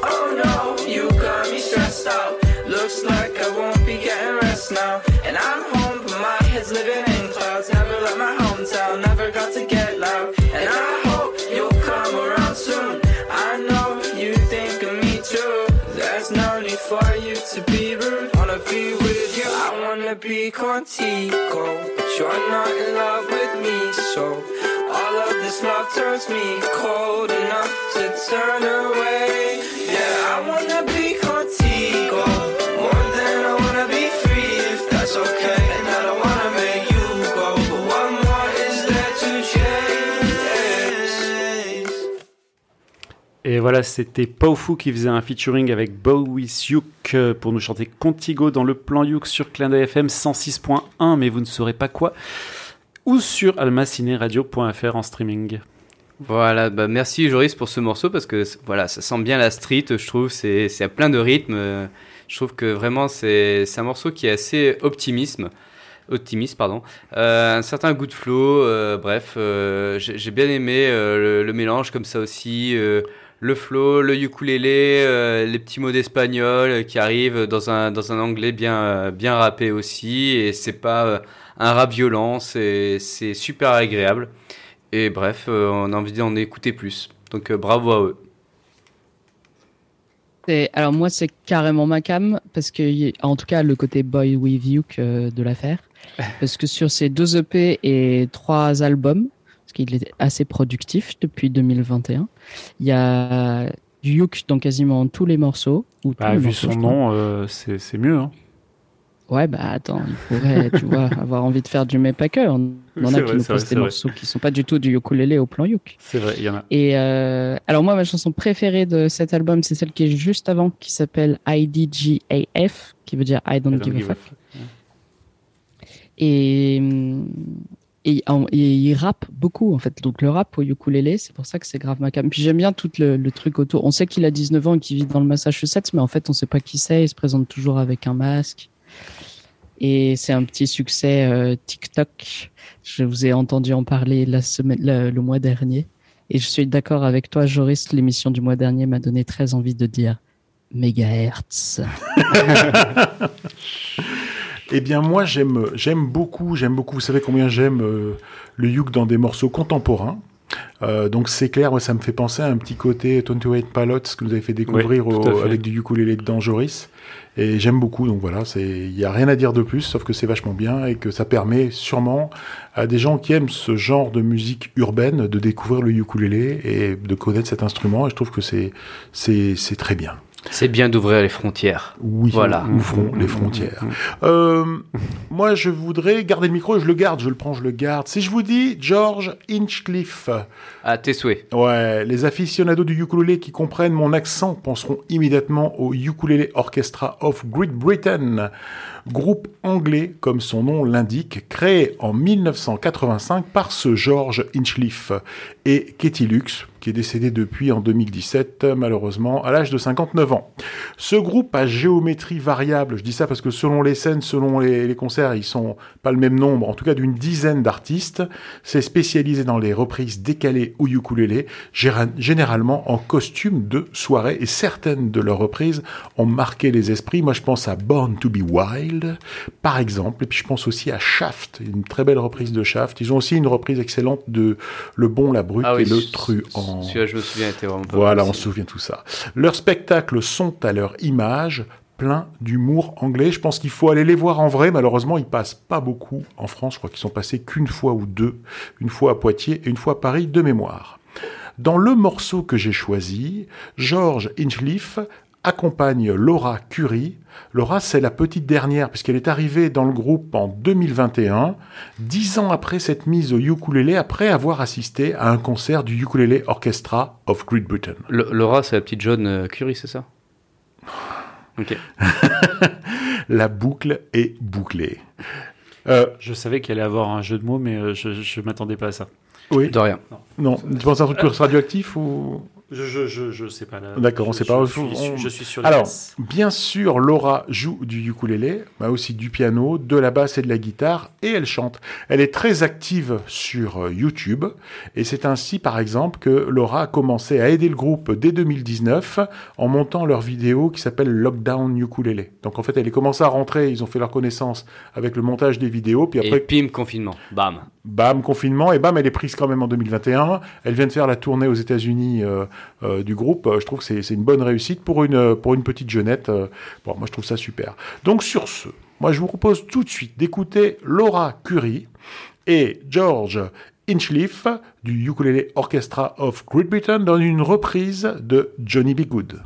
Oh no, you got me stressed out. Looks like I won't be getting rest now. And I'm home, but my head's living in clouds. Never left my hometown, never got to get loud. And I hope you'll come around soon. I know you think of me too. There's no need for you to be rude. Wanna be with you, I wanna be contigo. But you're not in love with me, so all of this love turns me cold enough to turn away. Yeah, I wanna be contigo more than I wanna be free, if that's okay. And I don't wanna make you go, but what more is there to change? Et voilà, c'était Powfu qui faisait un featuring avec Bowie Suk pour nous chanter Contigo dans le plan Youk sur Clin d'œil F M cent six point un, mais vous ne saurez pas quoi, ou sur almacinéradio point f r en streaming. Voilà, bah merci Joris pour ce morceau, parce que voilà, ça sent bien la street, je trouve, c'est, c'est à plein de rythmes. Je trouve que vraiment c'est, c'est un morceau qui est assez optimisme, optimiste, pardon. Euh, un certain goût de flow, euh, bref, euh, j'ai, j'ai bien aimé euh, le, le mélange comme ça aussi, euh, le flow, le ukulélé, euh, les petits mots d'espagnol qui arrivent dans un, dans un anglais bien, bien rappé aussi, et c'est pas... Euh, un rap violent, c'est, c'est super agréable. Et bref, euh, on a envie d'en écouter plus. Donc euh, bravo à eux. Et alors moi, c'est carrément ma cam, parce que, en tout cas, le côté Boy With You que de l'affaire. Parce que sur ces deux E P et trois albums, parce qu'il est assez productif depuis deux mille vingt et un, il y a du Youk dans quasiment tous les morceaux. Ou bah, tous vu morceaux, son nom, euh, c'est, c'est mieux, hein. Ouais, bah attends, il pourrait, tu vois, avoir envie de faire du Mepacker. On en a qui nous postent des morceaux qui ne sont pas du tout du ukulélé au plan Youk. C'est vrai, il y en a. Et euh, alors moi, ma chanson préférée de cet album, c'est celle qui est juste avant, qui s'appelle I D G A F, qui veut dire I Don't, I don't give, give a fuck. fuck. Et, et, en, et il rappe beaucoup, en fait. Donc le rap au ukulélé, c'est pour ça que c'est grave ma cam. Puis j'aime bien tout le, le truc autour. On sait qu'il a dix-neuf ans et qu'il vit dans le Massachusetts, mais en fait, on ne sait pas qui c'est. Il se présente toujours avec un masque. Et c'est un petit succès euh, TikTok. Je vous ai entendu en parler la semaine, le, le mois dernier. Et je suis d'accord avec toi, Joris. L'émission du mois dernier m'a donné très envie de dire mégahertz. Eh bien, moi, j'aime, j'aime beaucoup, j'aime beaucoup. Vous savez combien j'aime euh, le Youk dans des morceaux contemporains. Euh, donc c'est clair, moi, ça me fait penser à un petit côté vingt-huit Pilots que nous avez fait découvrir oui, au, fait. avec du ukulélé dedans, Joris, et j'aime beaucoup. Donc voilà, il n'y a rien à dire de plus, sauf que c'est vachement bien et que ça permet sûrement à des gens qui aiment ce genre de musique urbaine de découvrir le ukulélé et de connaître cet instrument, et je trouve que c'est, c'est, c'est très bien. C'est bien d'ouvrir les frontières. Oui, voilà. Ouvrons les frontières. Euh, moi, je voudrais garder le micro, je le garde, je le prends, je le garde. Si je vous dis George Hinchcliffe. À tes souhaits. Ouais, les aficionados du ukulélé qui comprennent mon accent penseront immédiatement au Ukulele Orchestra of Great Britain, groupe anglais, comme son nom l'indique, créé en dix-neuf cent quatre-vingt-cinq par ce George Hinchcliffe et Katie Lux, qui est décédé depuis en deux mille dix-sept, malheureusement, à l'âge de cinquante-neuf ans. Ce groupe à géométrie variable, je dis ça parce que selon les scènes, selon les, les concerts, ils sont pas le même nombre, en tout cas d'une dizaine d'artistes, s'est spécialisé dans les reprises décalées au ukulélé, généralement en costume de soirée, et certaines de leurs reprises ont marqué les esprits. Moi, je pense à Born to be Wild, par exemple, et puis je pense aussi à Shaft, une très belle reprise de Shaft. Ils ont aussi une reprise excellente de Le Bon, la Brute ah oui, et le Truand. Celui-là, je me souviens, était vraiment pas Voilà, possible. On se souvient tout ça. Leurs spectacles sont à leur image, plein d'humour anglais. Je pense qu'il faut aller les voir en vrai. Malheureusement, ils passent pas beaucoup en France. Je crois qu'ils sont passés qu'une fois ou deux. Une fois à Poitiers et une fois à Paris, de mémoire. Dans le morceau que j'ai choisi, George Hinchcliffe accompagne Laura Curie. Laura, c'est la petite dernière, puisqu'elle est arrivée dans le groupe en deux mille vingt et un, dix ans après cette mise au ukulélé, après avoir assisté à un concert du Ukulele Orchestra of Great Britain. Le- Laura, c'est la petite John Curie, c'est ça ? Ok. La boucle est bouclée. Euh, je savais qu'il allait avoir un jeu de mots, mais je ne m'attendais pas à ça. Oui. De rien. Non. Tu penses à un truc plus radioactif ou... Je je je je sais pas. Là. D'accord, je, on sait pas. Je, on... je, je suis sur la. Alors, basse. Bien sûr, Laura joue du ukulélé, mais aussi du piano, de la basse et de la guitare, et elle chante. Elle est très active sur YouTube, et c'est ainsi, par exemple, que Laura a commencé à aider le groupe dès deux mille dix-neuf en montant leur vidéo qui s'appelle Lockdown Ukulélé. Donc en fait, elle est commencée à rentrer. Ils ont fait leur connaissance avec le montage des vidéos, puis après. Et pim, confinement, bam. bam, confinement, et bam, elle est prise quand même en deux mille vingt et un. Elle vient de faire la tournée aux États-Unis euh, euh, du groupe. Je trouve que c'est, c'est une bonne réussite pour une, pour une petite jeunette. Bon, moi, je trouve ça super. Donc, sur ce, moi, je vous propose tout de suite d'écouter Laura Currie et George Hinchliffe du Ukulele Orchestra of Great Britain dans une reprise de Johnny B. Goode.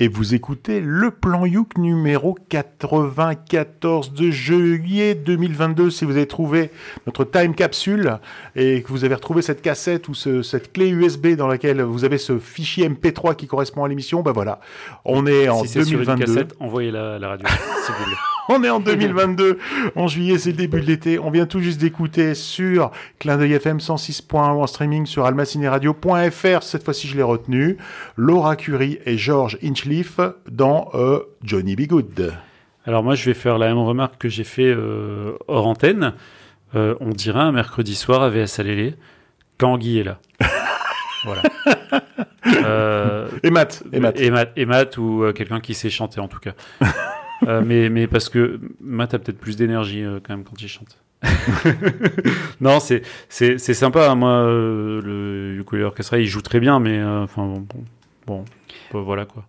Et vous écoutez le plan Youk numéro quatre-vingt-quatorze de juillet deux mille vingt-deux. Si vous avez trouvé notre time capsule et que vous avez retrouvé cette cassette ou ce, cette clé U S B dans laquelle vous avez ce fichier M P trois qui correspond à l'émission, ben voilà, on est en si deux mille vingt-deux. Si c'est sur une cassette, envoyez-la à la radio, si vous voulez. On est en deux mille vingt-deux, en juillet, c'est le début de l'été. On vient tout juste d'écouter sur Clin d'œil F M cent six point un en streaming sur almacineradio point f r, cette fois-ci je l'ai retenu, Laura Currie et George Hinchliffe dans euh, Johnny B. Goode. Alors moi je vais faire la même remarque que j'ai fait euh, hors antenne. Euh, on dirait un mercredi soir à V S Lélé, quand Guy est là. Voilà. Euh, et Matt. Et Matt. Et Matt, et Matt ou euh, quelqu'un qui sait chanter en tout cas. Euh, mais, mais parce que Matt a peut-être plus d'énergie euh, quand même quand il chante. Non, c'est, c'est, c'est sympa. Hein, moi, euh, le ukulele orchestra, il joue très bien, mais enfin euh, bon, bon, bon, voilà quoi.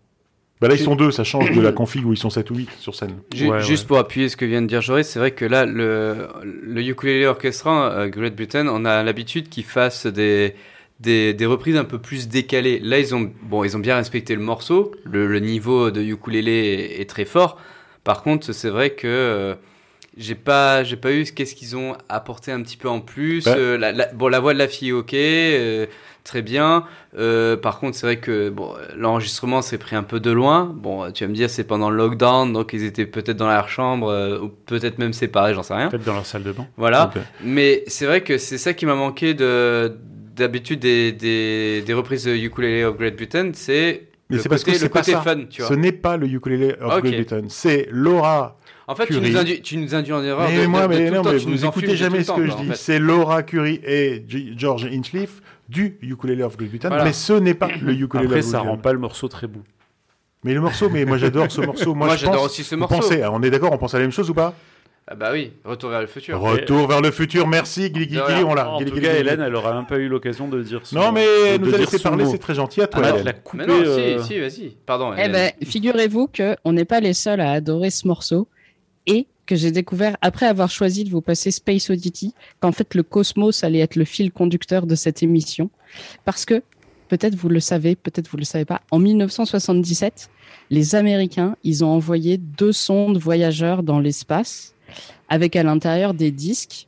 Bah là, ils sont deux, ça change de la config où ils sont sept ou huit sur scène. Ju- ouais, juste ouais. Pour appuyer ce que vient de dire Joris, c'est vrai que là, le, le ukulele orchestra, euh, Great Britain, on a l'habitude qu'ils fassent des, des, des reprises un peu plus décalées. Là, ils ont, bon, ils ont bien respecté le morceau, le, le niveau de ukulélé est, est très fort. Par contre, c'est vrai que euh, j'ai pas, j'ai pas eu qu'est-ce qu'ils ont apporté un petit peu en plus. Ouais. Euh, la, la, bon, la voix de la fille, ok, euh, très bien. Euh, par contre, c'est vrai que bon, l'enregistrement s'est pris un peu de loin. Bon, tu vas me dire, c'est pendant le lockdown, donc ils étaient peut-être dans leur chambre, euh, ou peut-être même séparés, j'en sais rien. Peut-être dans leur salle de bain. Voilà. Okay. Mais c'est vrai que c'est ça qui m'a manqué de, d'habitude des, des, des reprises de Ukulele of Great Britain, c'est... Mais le c'est côté, parce que c'est pas ça. Fun, tu vois. Ce n'est pas le ukulele of okay. Great Britain. C'est Laura. En fait, Currie. Tu nous induis, tu nous induis en erreur. Mais de, moi, de, de mais tout non, temps, mais vous n'écoutez jamais ce que je dis. En fait. C'est Laura Currie et G- George Hinchliffe du ukulele of Great Britain. Voilà. Mais ce n'est pas le ukulele Après, of Great Britain. Après, ça rend pas le morceau très bon. Mais le morceau, mais moi j'adore ce morceau. Moi, moi je j'adore pense, aussi ce morceau. Pensez, on est d'accord, on pense à la même chose ou pas ? Ah bah oui, Retour vers le futur. Retour et... vers le futur, merci Guili Guili, on l'a. En Guili, tout Guili, cas, Guili. Hélène, elle aura même pas eu l'occasion de dire son... Non mais de, nous a laissé parler, mot. C'est très gentil à toi. Ah, la couper, mais non, euh... si, si, vas-y. Pardon. Eh ben, bah, figurez-vous que on n'est pas les seuls à adorer ce morceau et que j'ai découvert après avoir choisi de vous passer Space Oddity qu'en fait le cosmos allait être le fil conducteur de cette émission parce que peut-être vous le savez, peut-être vous le savez pas. En dix-neuf cent soixante-dix-sept, les Américains, ils ont envoyé deux sondes voyageurs dans l'espace, avec à l'intérieur des disques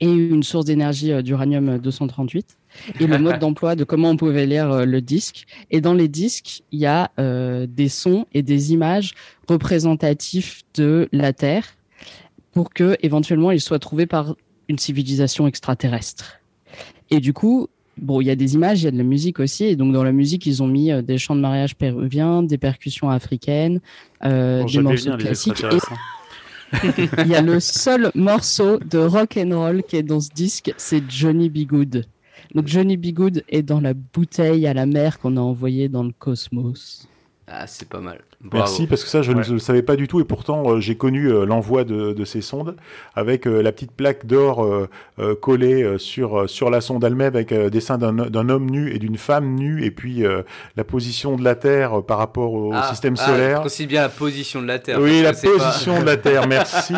et une source d'énergie d'uranium deux cent trente-huit et le mode d'emploi de comment on pouvait lire le disque. Et dans les disques, il y a euh, des sons et des images représentatifs de la Terre pour que éventuellement ils soient trouvés par une civilisation extraterrestre. Et du coup, bon, il y a des images, il y a de la musique aussi. Et donc, dans la musique, ils ont mis des chants de mariage péruviens, des percussions africaines, euh, bon, des morceaux classiques. Il y a le seul morceau de rock and roll qui est dans ce disque, c'est Johnny B. Goode. Donc Johnny B. Goode est dans la bouteille à la mer qu'on a envoyée dans le cosmos. Ah, c'est pas mal. Bravo. Merci, parce que ça, je ouais. ne le savais pas du tout, et pourtant, euh, j'ai connu euh, l'envoi de, de ces sondes avec euh, la petite plaque d'or euh, euh, collée euh, sur, euh, sur la sonde elle-même, avec euh, dessin d'un, d'un homme nu et d'une femme nue, et puis euh, la position de la Terre euh, par rapport au ah, système ah, solaire. Aussi bien la position de la Terre. Oui, la position pas... de la Terre, merci.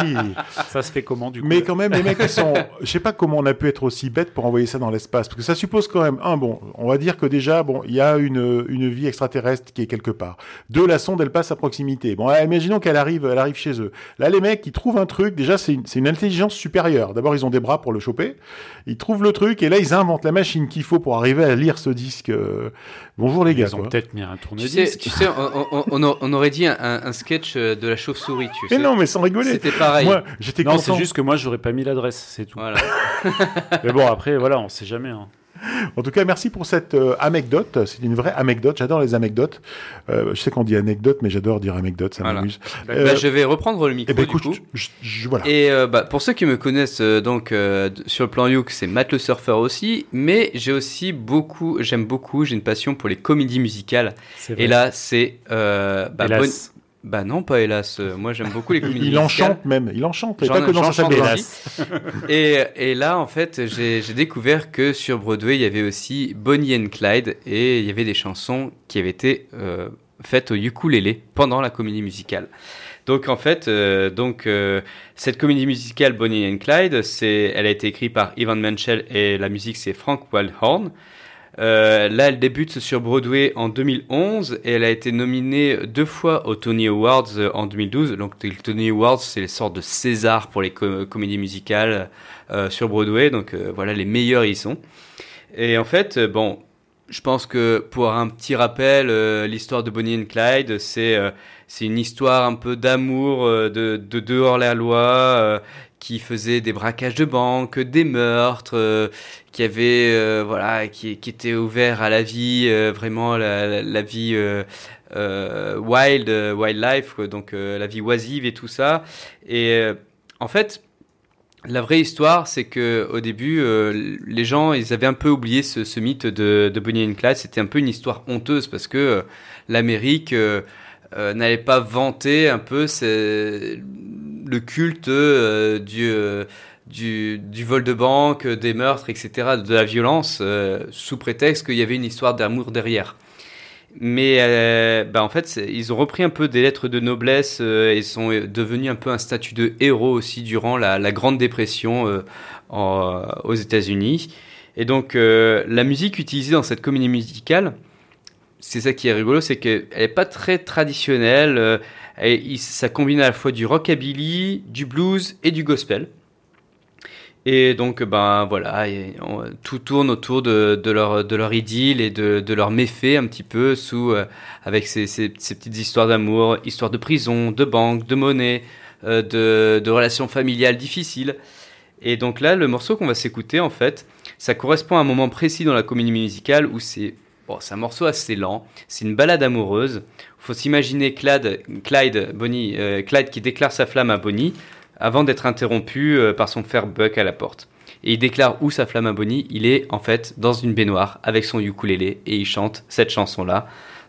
Ça se fait comment, du coup? Mais quand même, les mecs, ils sont... Je sais pas comment on a pu être aussi bête pour envoyer ça dans l'espace, parce que ça suppose quand même, un, bon, on va dire que déjà, bon, il y a une, une vie extraterrestre qui est quelque part. Deux, la sonde, elle passe à proximité. Bon, alors, imaginons qu'elle arrive, elle arrive chez eux. Là, les mecs, ils trouvent un truc. Déjà, c'est une, c'est une intelligence supérieure. D'abord, ils ont des bras pour le choper. Ils trouvent le truc et là, ils inventent la machine qu'il faut pour arriver à lire ce disque. Euh... Bonjour les gars. Ils ont peut-être mis un tourne-disque. Tu sais, tu sais on, on, on, on aurait dit un, un sketch de la chauve-souris. Tu sais. Mais non, mais sans rigoler. C'était pareil. Moi, j'étais non, content. C'est juste que moi, j'aurais pas mis l'adresse, c'est tout. Voilà. Mais bon, après, voilà, on sait jamais. Hein. En tout cas, merci pour cette euh, anecdote. C'est une vraie anecdote. J'adore les anecdotes. Euh, je sais qu'on dit anecdote, mais j'adore dire anecdote. Ça voilà. m'amuse. Bah, euh, bah, je vais reprendre le micro. Et bah, écoute, du coup. Je, je, voilà. Et euh, bah, pour ceux qui me connaissent, euh, donc euh, sur le plan Youk, c'est Matt le surfeur aussi. Mais j'ai aussi beaucoup, j'aime beaucoup, j'ai une passion pour les comédies musicales. Et là, c'est euh, bah, bonne. Bah non, pas hélas. Moi, j'aime beaucoup les comédies. Il en chante même. Il en chante. Et pas que dans sa hélas. Et, et là, en fait, j'ai, j'ai découvert que sur Broadway, il y avait aussi Bonnie and Clyde et il y avait des chansons qui avaient été euh, faites au ukulélé pendant la comédie musicale. Donc, en fait, euh, donc, euh, cette comédie musicale Bonnie and Clyde, c'est, elle a été écrite par Ivan Menchel et la musique, c'est Frank Wildhorn. Euh, là, elle débute sur Broadway en deux mille onze et elle a été nominée deux fois aux Tony Awards en deux mille douze. Donc, les Tony Awards, c'est les sortes de César pour les com- comédies musicales euh, sur Broadway. Donc, euh, voilà, les meilleurs y sont. Et en fait, euh, bon, je pense que pour un petit rappel, euh, l'histoire de Bonnie and Clyde, c'est, euh, c'est une histoire un peu d'amour euh, de, de deux hors-la-loi euh, qui faisaient des braquages de banque, des meurtres, euh, qui avait euh, voilà, qui qui était ouvert à la vie, euh, vraiment la la, la vie euh, euh, wild, euh, wildlife, donc euh, la vie oisive et tout ça. Et euh, en fait, la vraie histoire, c'est que au début, euh, les gens, ils avaient un peu oublié ce, ce mythe de de Bonnie and Clyde. C'était un peu une histoire honteuse parce que euh, l'Amérique euh, euh, n'allait pas vanter un peu ses, le culte euh, du euh, Du, du vol de banque, des meurtres, et cetera, de la violence, euh, sous prétexte qu'il y avait une histoire d'amour derrière. Mais euh, bah en fait, ils ont repris un peu des lettres de noblesse euh, et sont devenus un peu un statut de héros aussi durant la, la Grande Dépression euh, en, aux États-Unis. Et donc, euh, la musique utilisée dans cette comédie musicale, c'est ça qui est rigolo, c'est qu'elle n'est pas très traditionnelle. Euh, et il, ça combine à la fois du rockabilly, du blues et du gospel. Et donc, ben voilà, on, tout tourne autour de, de, leur, de leur idylle et de, de leur méfait un petit peu, sous, euh, avec ces, ces, ces petites histoires d'amour, histoires de prison, de banque, de monnaie, euh, de, de relations familiales difficiles. Et donc là, le morceau qu'on va s'écouter, en fait, ça correspond à un moment précis dans la comédie musicale où c'est, bon, c'est un morceau assez lent, c'est une balade amoureuse. Il faut s'imaginer Clyde, Clyde, Bonnie, euh, Clyde qui déclare sa flamme à Bonnie, avant d'être interrompu par son frère Buck à la porte. Et il déclare où sa flamme à Bonnie. Il est en fait dans une baignoire avec son ukulélé et il chante cette chanson-là.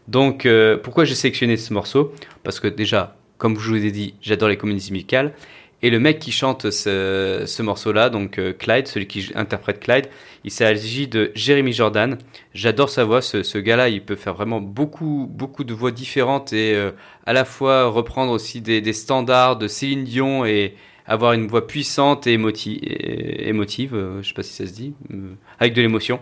Donc euh, pourquoi j'ai sélectionné ce morceau ? Parce que déjà, comme je vous ai dit, j'adore les comédies musicales. Et le mec qui chante ce, ce morceau-là, donc Clyde, celui qui interprète Clyde, il s'agit de Jeremy Jordan. J'adore sa voix, ce, ce gars-là, il peut faire vraiment beaucoup, beaucoup de voix différentes et euh, à la fois reprendre aussi des, des standards de Céline Dion et avoir une voix puissante et émotive, et, émotive euh, je ne sais pas si ça se dit, euh, avec de l'émotion.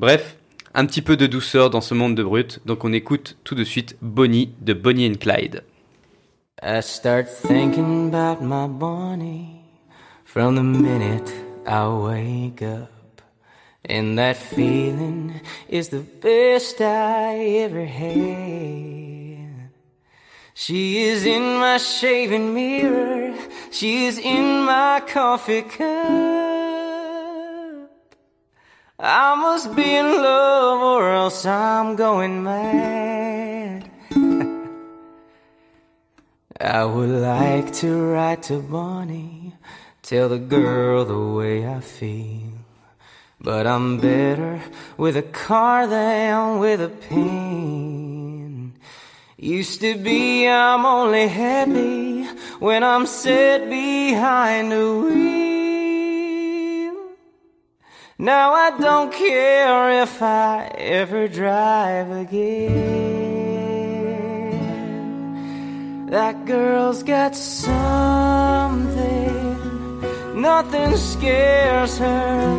Bref, un petit peu de douceur dans ce monde de brut. Donc on écoute tout de suite Bonnie de Bonnie and Clyde. I start thinking about my Bonnie from the minute I wake up, and that feeling is the best I ever had. She is in my shaving mirror, she is in my coffee cup. I must be in love or else I'm going mad. I would like to write to Bonnie, tell the girl the way I feel, but I'm better with a car than with a pen. Used to be I'm only happy when I'm set behind the wheel. Now I don't care if I ever drive again. That girl's got something, nothing scares her.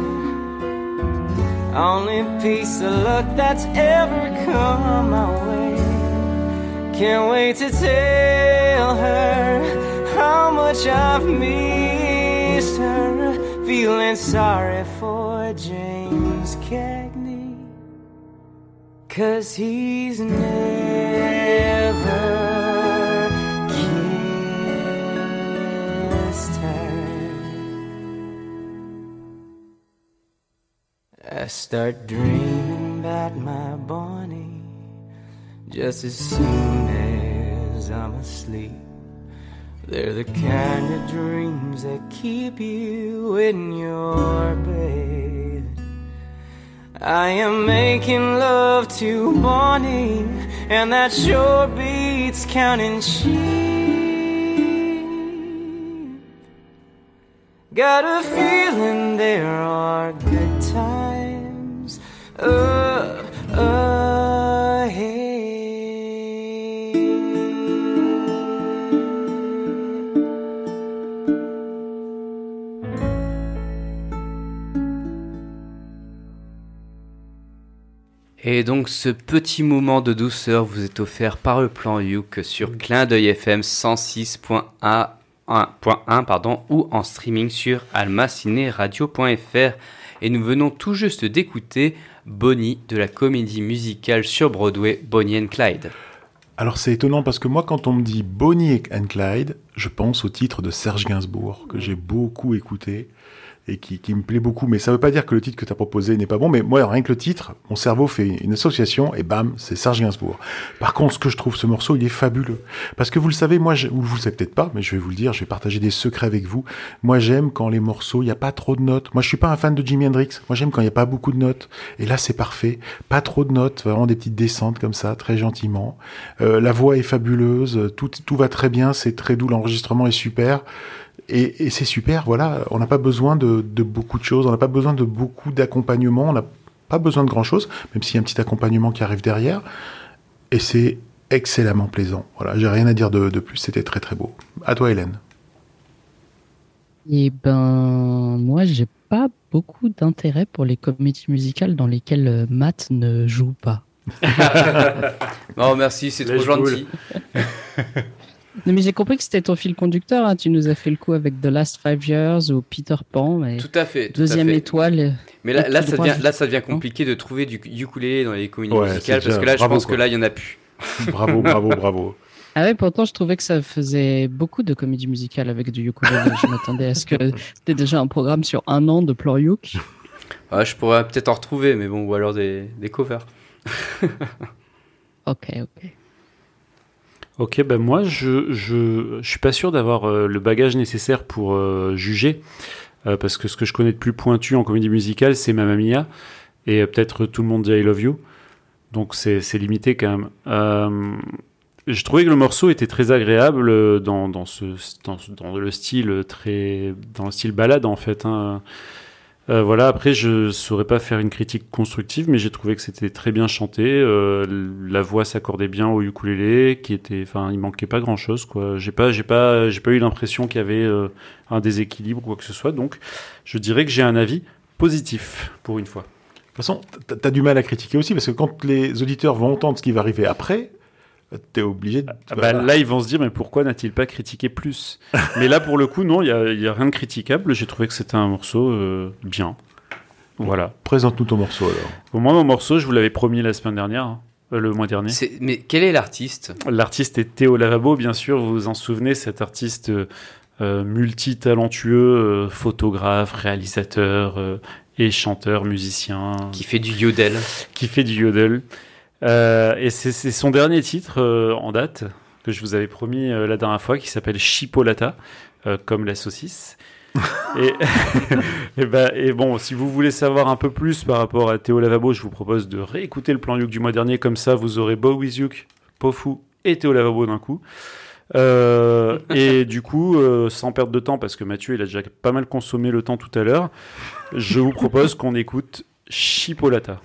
Only piece of luck that's ever come my way. Can't wait to tell her how much I've missed her. Feeling sorry for James Cagney, 'cause he's never I start dreaming about my Bonnie just as soon as I'm asleep. They're the kind of dreams that keep you in your bed. I am making love to Bonnie, and that sure beats counting sheep. Got a feeling there are good times Uh, uh, hey. Et donc ce petit moment de douceur vous est offert par le plan Youk sur Clin d'œil F M cent six virgule un pardon, ou en streaming sur alma ciné radio point f r. Et nous venons tout juste d'écouter Bonnie de la comédie musicale sur Broadway, Bonnie and Clyde. Alors c'est étonnant parce que moi quand on me dit Bonnie and Clyde, je pense au titre de Serge Gainsbourg que j'ai beaucoup écouté et qui, qui me plaît beaucoup. Mais ça ne veut pas dire que le titre que tu as proposé n'est pas bon. Mais moi rien que le titre, mon cerveau fait une association et bam, c'est Serge Gainsbourg. Par contre, ce que je trouve ce morceau, il est fabuleux. Parce que vous le savez, moi, je, ou vous le savez peut-être pas, mais je vais vous le dire, je vais partager des secrets avec vous. Moi j'aime quand les morceaux, il n'y a pas trop de notes. Moi je ne suis pas un fan de Jimi Hendrix. Moi j'aime quand il n'y a pas beaucoup de notes. Et là c'est parfait. Pas trop de notes, vraiment des petites descentes comme ça, très gentiment. Euh, la voix est fabuleuse, tout, tout va très bien, c'est très doux, l'enregistrement est super. Et, et c'est super, voilà, on n'a pas besoin de, de beaucoup de choses, on n'a pas besoin de beaucoup d'accompagnement, on n'a pas besoin de grand-chose, même s'il y a un petit accompagnement qui arrive derrière, et c'est excellemment plaisant. Voilà, j'ai rien à dire de, de plus, c'était très très beau. À toi Hélène. Eh ben, moi j'ai pas beaucoup d'intérêt pour les comédies musicales dans lesquelles Matt ne joue pas. Non merci, c'est Lèche trop gentil. Non, mais j'ai compris que c'était ton fil conducteur, hein. Tu nous as fait le coup avec The Last Five Years ou Peter Pan. Et tout à fait. Tout deuxième à fait. Étoile. Mais là, là, ça devient, là, ça devient compliqué de trouver du ukulélé dans les comédies ouais, musicales parce que là, je bravo, pense quoi. que là, il n'y en a plus. Bravo, bravo, bravo. Ah ouais, pourtant, je trouvais que ça faisait beaucoup de comédies musicales avec du ukulélé. Je m'attendais à ce que c'était déjà un programme sur un an de plan Youk. Ouais, je pourrais peut-être en retrouver, mais bon, ou alors des, des covers. ok, ok. Ok, ben moi, je, je, je suis pas sûr d'avoir euh, le bagage nécessaire pour euh, juger, euh, parce que ce que je connais de plus pointu en comédie musicale, c'est Mamma Mia, et euh, peut-être tout le monde dit I Love You, donc c'est, c'est limité quand même. Euh, je trouvais que le morceau était très agréable dans dans ce dans, dans le style très dans le style balade en fait. Hein. Euh, voilà. Après, je saurais pas faire une critique constructive, mais j'ai trouvé que c'était très bien chanté. Euh, la voix s'accordait bien au ukulélé, qui était, enfin, il manquait pas grand chose, quoi. J'ai pas, j'ai pas, j'ai pas eu l'impression qu'il y avait euh, un déséquilibre ou quoi que ce soit. Donc, je dirais que j'ai un avis positif pour une fois. De toute façon, t'as du mal à critiquer aussi, parce que quand les auditeurs vont entendre ce qui va arriver après. T'es obligé de... ah bah, là ils vont se dire mais pourquoi n'a-t-il pas critiqué plus. Mais là pour le coup non, il n'y a, a rien de critiquable. J'ai trouvé que c'était un morceau euh, bien. Voilà. Présente-nous ton morceau alors. Pour moi mon morceau je vous l'avais promis la semaine dernière hein, le mois dernier. C'est... mais quel est l'artiste? L'artiste est Théo Lavabo bien sûr, vous vous en souvenez, cet artiste euh, multi-talentueux, euh, photographe, réalisateur euh, et chanteur, musicien. Qui fait du yodel. Qui fait du yodel. Euh, et c'est, c'est son dernier titre euh, en date que je vous avais promis euh, la dernière fois, qui s'appelle Chipolata, euh, comme la saucisse. et, et, bah, et bon, si vous voulez savoir un peu plus par rapport à Théo Lavabo, je vous propose de réécouter le plan Youk du mois dernier. Comme ça, vous aurez Bo With Youk, Pofu et Théo Lavabo d'un coup. Euh, et du coup, euh, sans perdre de temps, parce que Mathieu il a déjà pas mal consommé le temps tout à l'heure, je vous propose qu'on écoute Chipolata.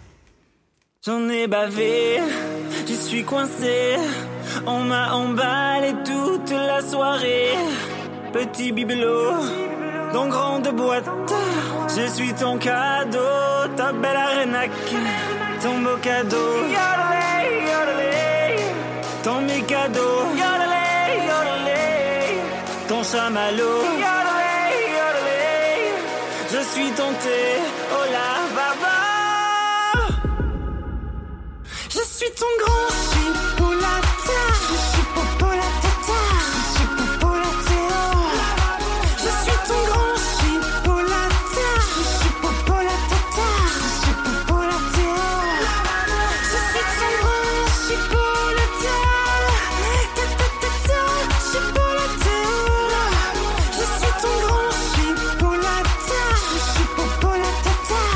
J'en ai bavé, j'y suis coincé. On m'a emballé toute la soirée. Petit bibelot, dans grande boîte. Je suis ton cadeau, ta belle arnaque. Ton beau cadeau, ton mikado, ton chamallow. Je suis tenté, oh la baba. Je suis ton grand chipolata, je suis popolatata, je suis popolatéo. Je suis ton grand chipolata, je suis popolatata, je suis popolatéo. Je suis ton grand chipolata, tatatatata, chipolatéo. Je suis ton grand chipolata, je suis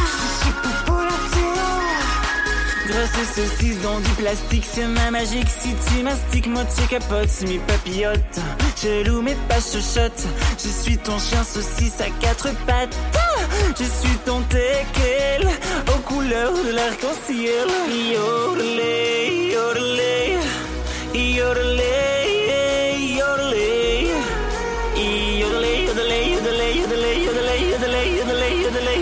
popolatata, je suis popolatéo. Grâce à ceci. Dans du plastique, c'est ma magique. Si tu mastiques, moitié capote, c'est mi papillote. Je loue mes pas chuchote. Je suis ton chien saucisse à quatre pattes. Je suis ton teckel aux couleurs de l'arc-en-ciel. Yorlé, yorlé, yorlé, yorlé, yorlé, yorlé, yorlé, yorlé, yorlé, yorlé, yorlé, yorlé, yorlé, yorlé.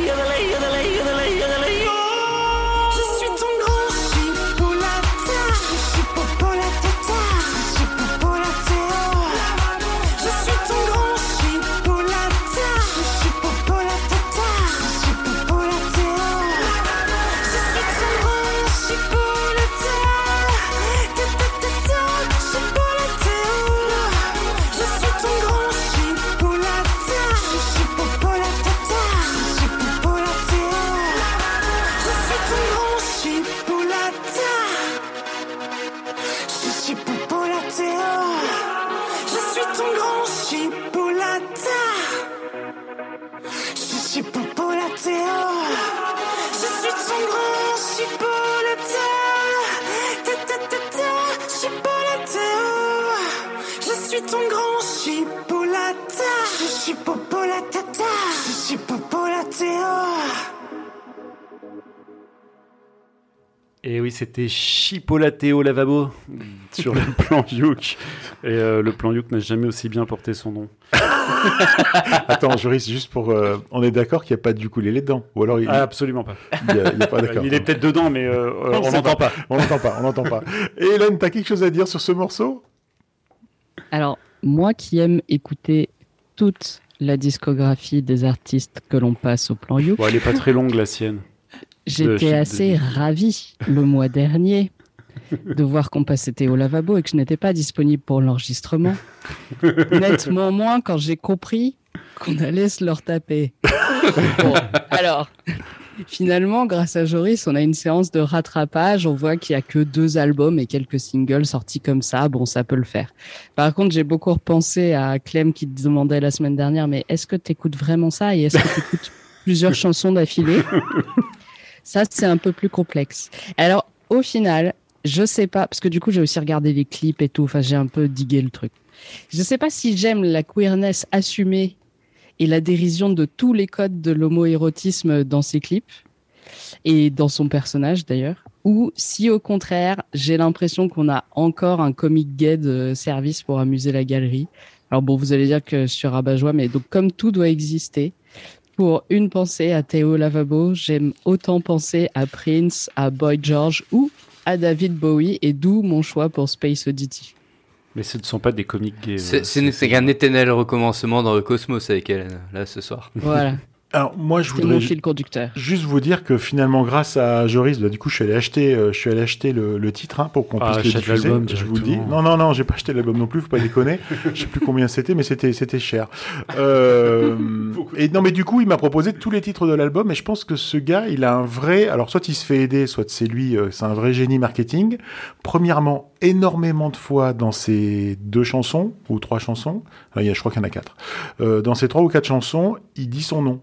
Et oui, c'était Chipolatéo Lavabo sur le plan Youk. Et euh, le plan Youk n'a jamais aussi bien porté son nom. Attends, je risque juste pour. Euh, on est d'accord qu'il n'y a pas de ukulélé dedans, ou alors il, ah, absolument pas. Il, y a, il, y a pas d'accord, il est peut-être dedans, mais euh, non, on n'entend pas. pas. On n'entend pas. On n'entend pas. Et Hélène, t'as quelque chose à dire sur ce morceau? Alors, moi qui aime écouter toute la discographie des artistes que l'on passe au plan Youk. Bon, elle n'est pas très longue la sienne. J'étais de... assez de... ravie le mois dernier de voir qu'on passait Théo Lavabo et que je n'étais pas disponible pour l'enregistrement. Nettement moins quand j'ai compris qu'on allait se leur taper. Bon, alors, finalement, grâce à Joris, on a une séance de rattrapage. On voit qu'il n'y a que deux albums et quelques singles sortis comme ça. Bon, ça peut le faire. Par contre, j'ai beaucoup repensé à Clem qui te demandait la semaine dernière, mais est-ce que tu écoutes vraiment ça et est-ce que tu écoutes plusieurs chansons d'affilée? Ça, c'est un peu plus complexe. Alors, au final, je sais pas, parce que du coup, j'ai aussi regardé les clips et tout, enfin, j'ai un peu digué le truc. Je sais pas si j'aime la queerness assumée et la dérision de tous les codes de l'homoérotisme dans ses clips et dans son personnage d'ailleurs, ou si au contraire, j'ai l'impression qu'on a encore un comic gay de service pour amuser la galerie. Alors bon, vous allez dire que je suis rabat-joie, mais donc comme tout doit exister, pour une pensée à Théo Lavabo, j'aime autant penser à Prince, à Boy George ou à David Bowie, et d'où mon choix pour Space Oddity. Mais ce ne sont pas des comiques gays. C'est, c'est, c'est un éternel recommencement dans le cosmos avec Hélène, là, ce soir. Voilà. Alors, moi, je c'est voudrais mon fil conducteur. Juste vous dire que finalement, grâce à Joris, bah, du coup, je suis allé acheter, euh, je suis allé acheter le, le titre hein, pour qu'on ah, puisse le diffuser. L'album, je vous le dis. Non, non, non, j'ai pas acheté l'album non plus, faut pas déconner. Je sais plus combien c'était, mais c'était, c'était cher. Euh, et non, mais du coup, il m'a proposé tous les titres de l'album, et je pense que ce gars, il a un vrai. Alors, soit il se fait aider, soit c'est lui, euh, c'est un vrai génie marketing. Premièrement, énormément de fois dans ces deux chansons ou trois chansons, enfin, il y a, je crois qu'il y en a quatre. Euh, dans ces trois ou quatre chansons, il dit son nom.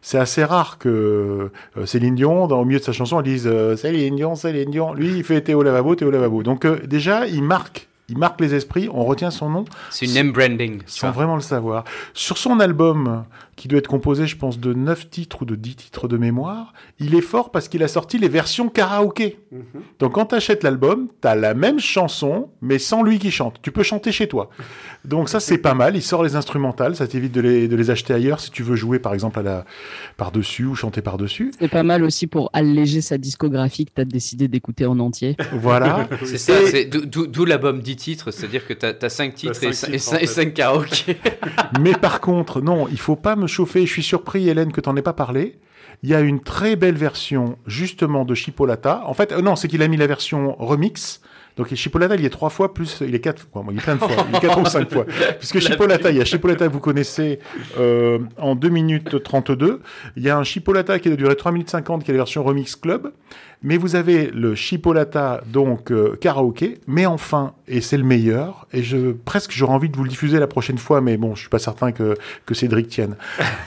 C'est assez rare que Céline Dion, dans, au milieu de sa chanson, elle dise euh, Céline Dion, Céline Dion. Lui, il fait Théo Lavabo, Théo Lavabo. Donc euh, déjà, il marque, il marque les esprits. On retient son nom. C'est une name branding. Sans vraiment le savoir. Sur son album, qui doit être composé, je pense, de neuf titres ou de dix titres de mémoire, il est fort parce qu'il a sorti les versions karaoké. Mm-hmm. Donc quand t'achètes l'album, t'as la même chanson, mais sans lui qui chante. Tu peux chanter chez toi. Donc ça, c'est pas mal. Il sort les instrumentales, ça t'évite de les, de les acheter ailleurs si tu veux jouer, par exemple, à la, par-dessus ou chanter par-dessus. C'est pas mal aussi pour alléger sa discographie que t'as décidé d'écouter en entier. Voilà. C'est et... ça, c'est d'où, d'où l'album dix titres, c'est-à-dire que t'as, t'as cinq titres, t'as cinq et, titres et, et cinq karaokés. Mais par contre, non, il faut pas me chauffer. Je suis surpris, Hélène, que tu n'en aies pas parlé. Il y a une très belle version, justement, de Chipolata. En fait, non, c'est qu'il a mis la version remix. Donc, Chipolata, il y est trois fois plus... Il est quatre fois. Bon, il est plein de fois. Il est quatre ou cinq fois. Puisque Chipolata, il y a Chipolata, vous connaissez, euh, en deux minutes trente-deux. Il y a un Chipolata qui a duré trois minutes cinquante, qui est la version remix club. Mais vous avez le Chipolata, donc, euh, karaoké. Mais enfin, et c'est le meilleur, et je, presque j'aurais envie de vous le diffuser la prochaine fois, mais bon, je suis pas certain que, que Cédric tienne.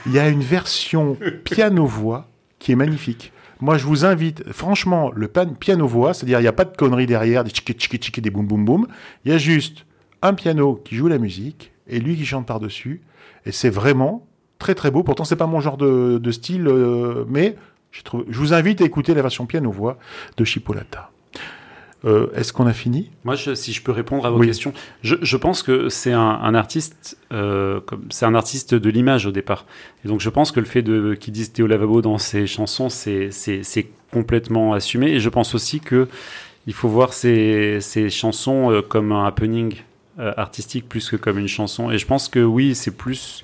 Il y a une version piano-voix qui est magnifique. Moi, je vous invite, franchement, le pan- piano-voix, c'est-à-dire il n'y a pas de conneries derrière, des tchiki-tchiki-tchiki, des boum-boum-boum. Il y a juste un piano qui joue la musique et lui qui chante par-dessus. Et c'est vraiment très, très beau. Pourtant, ce n'est pas mon genre de, de style, euh, mais je, trouve... je vous invite à écouter la version piano-voix de Chipolata. Euh, est-ce qu'on a fini ? Moi, je, si je peux répondre à vos oui. questions, je, je pense que c'est un, un artiste, euh, comme, c'est un artiste de l'image au départ. Et donc, je pense que le fait de qu'il dise Théo Lavabo dans ses chansons, c'est, c'est, c'est complètement assumé. Et je pense aussi que il faut voir ses, ses chansons euh, comme un happening euh, artistique plus que comme une chanson. Et je pense que oui, c'est plus.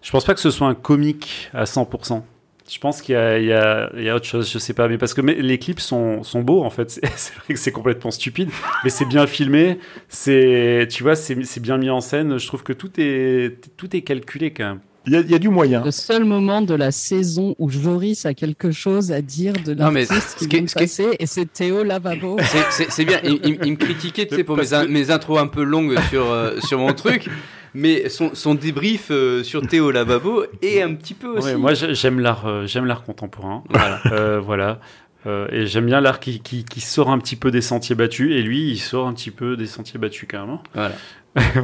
Je pense pas que ce soit un comique à cent pour cent. Je pense qu'il y a, il y a, il y a autre chose, je sais pas, mais parce que mais les clips sont, sont beaux en fait. C'est, c'est vrai que c'est complètement stupide, mais c'est bien filmé. C'est, tu vois, c'est, c'est bien mis en scène. Je trouve que tout est, tout est calculé quand même. Il y a, il y a du moyen. Le seul moment de la saison où Joris a quelque chose à dire de l'artiste qui vient de passer, et c'est Théo Lavabo. C'est, c'est, c'est bien. Il, il, il me critiquait, tu sais, pour mes, que... mes intros un peu longues sur, euh, sur mon truc. Mais son, son débrief euh, sur Théo Lavabo est un petit peu aussi... Ouais, moi, j'aime l'art, euh, j'aime l'art contemporain. Voilà. euh, voilà. Euh, et j'aime bien l'art qui, qui, qui sort un petit peu des sentiers battus. Et lui, il sort un petit peu des sentiers battus, carrément. Voilà.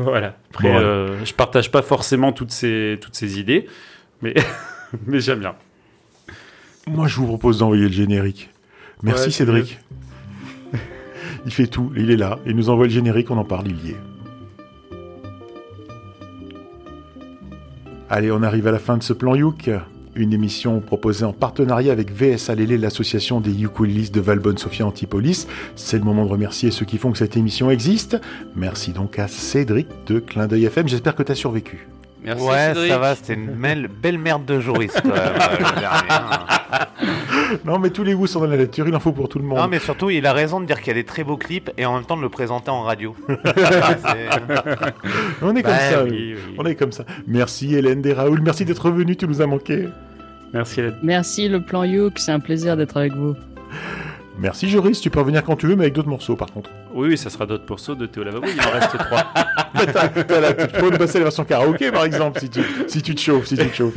Voilà. Après, bon, euh, ouais. Je partage pas forcément toutes ces, toutes ces idées, mais, mais j'aime bien. Moi, je vous propose d'envoyer le générique. Merci, ouais, Cédric. Veux. Il fait tout. Il est là. Il nous envoie le générique. On en parle. Il y est. Allez, on arrive à la fin de ce plan Youk, une émission proposée en partenariat avec V S A Lélé, l'association des ukulélistes de Valbonne-Sophia-Antipolis. C'est le moment de remercier ceux qui font que cette émission existe. Merci donc à Cédric de Clin d'œil F M. J'espère que tu as survécu. Merci, ouais, Cédric. Ça va, c'était une belle, belle merde de juriste. Euh, le dernier. Non, mais tous les goûts sont dans la nature, il en faut pour tout le monde. Non, mais surtout, il a raison de dire qu'il y a des très beaux clips et en même temps de le présenter en radio. On est bah, comme ça. Oui, oui. On est comme ça. Merci Hélène et Raoul, merci d'être venus, tu nous as manqué. Merci Hélène. Merci le plan Youk, c'est un plaisir d'être avec vous. Merci Joris, tu peux revenir quand tu veux, mais avec d'autres morceaux par contre. Oui, oui, ça sera d'autres pourceaux de Théo Lavabo, il en reste trois. t'as, t'as la, tu peux me passer la version karaoké, par exemple, si tu, si tu te chauffes. Si tu te chauffes.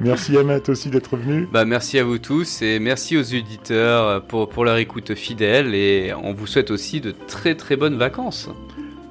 Merci Amath aussi d'être venu. Bah, merci à vous tous et merci aux auditeurs pour, pour leur écoute fidèle. Et on vous souhaite aussi de très très bonnes vacances.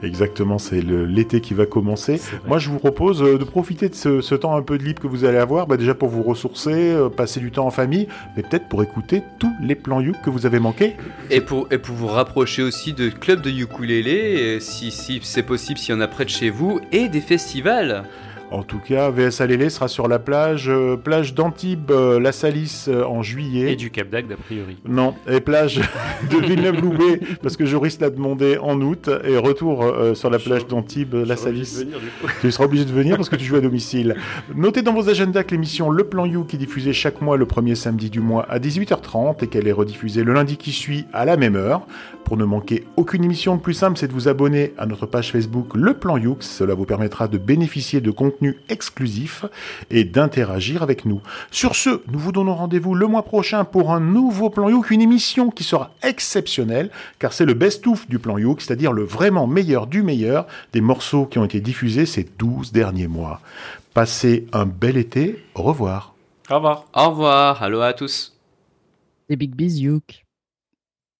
Exactement, c'est le, l'été qui va commencer. Moi, je vous propose de profiter de ce, ce temps un peu de libre que vous allez avoir, bah déjà pour vous ressourcer, passer du temps en famille, mais peut-être pour écouter tous les plans Youk que vous avez manqués. Et pour, et pour vous rapprocher aussi de clubs de ukulélé, si, si c'est possible, s'il y en a près de chez vous, et des festivals. En tout cas, V S Alélé sera sur la plage, euh, plage d'Antibes, euh, La Salisse euh, en juillet. Et du Cap d'Agde, a priori. Non, et plage de Villeneuve-Loubet, parce que Joris l'a demandé en août, et retour euh, sur la plage je d'Antibes, je La Salisse. Venir, tu seras obligé de venir parce que tu joues à domicile. Notez dans vos agendas que l'émission Le Plan Youk est diffusée chaque mois le premier samedi du mois à dix-huit heures trente et qu'elle est rediffusée le lundi qui suit à la même heure. Pour ne manquer aucune émission, le plus simple, c'est de vous abonner à notre page Facebook Le Plan Youk. Cela vous permettra de bénéficier de contenus exclusif et d'interagir avec nous. Sur ce, nous vous donnons rendez-vous le mois prochain pour un nouveau Plan Youk, une émission qui sera exceptionnelle car c'est le best-of du Plan Youk, c'est-à-dire le vraiment meilleur du meilleur des morceaux qui ont été diffusés ces douze derniers mois. Passez un bel été, au revoir. Au revoir. Au revoir, aloha à tous. Des big bis Youk.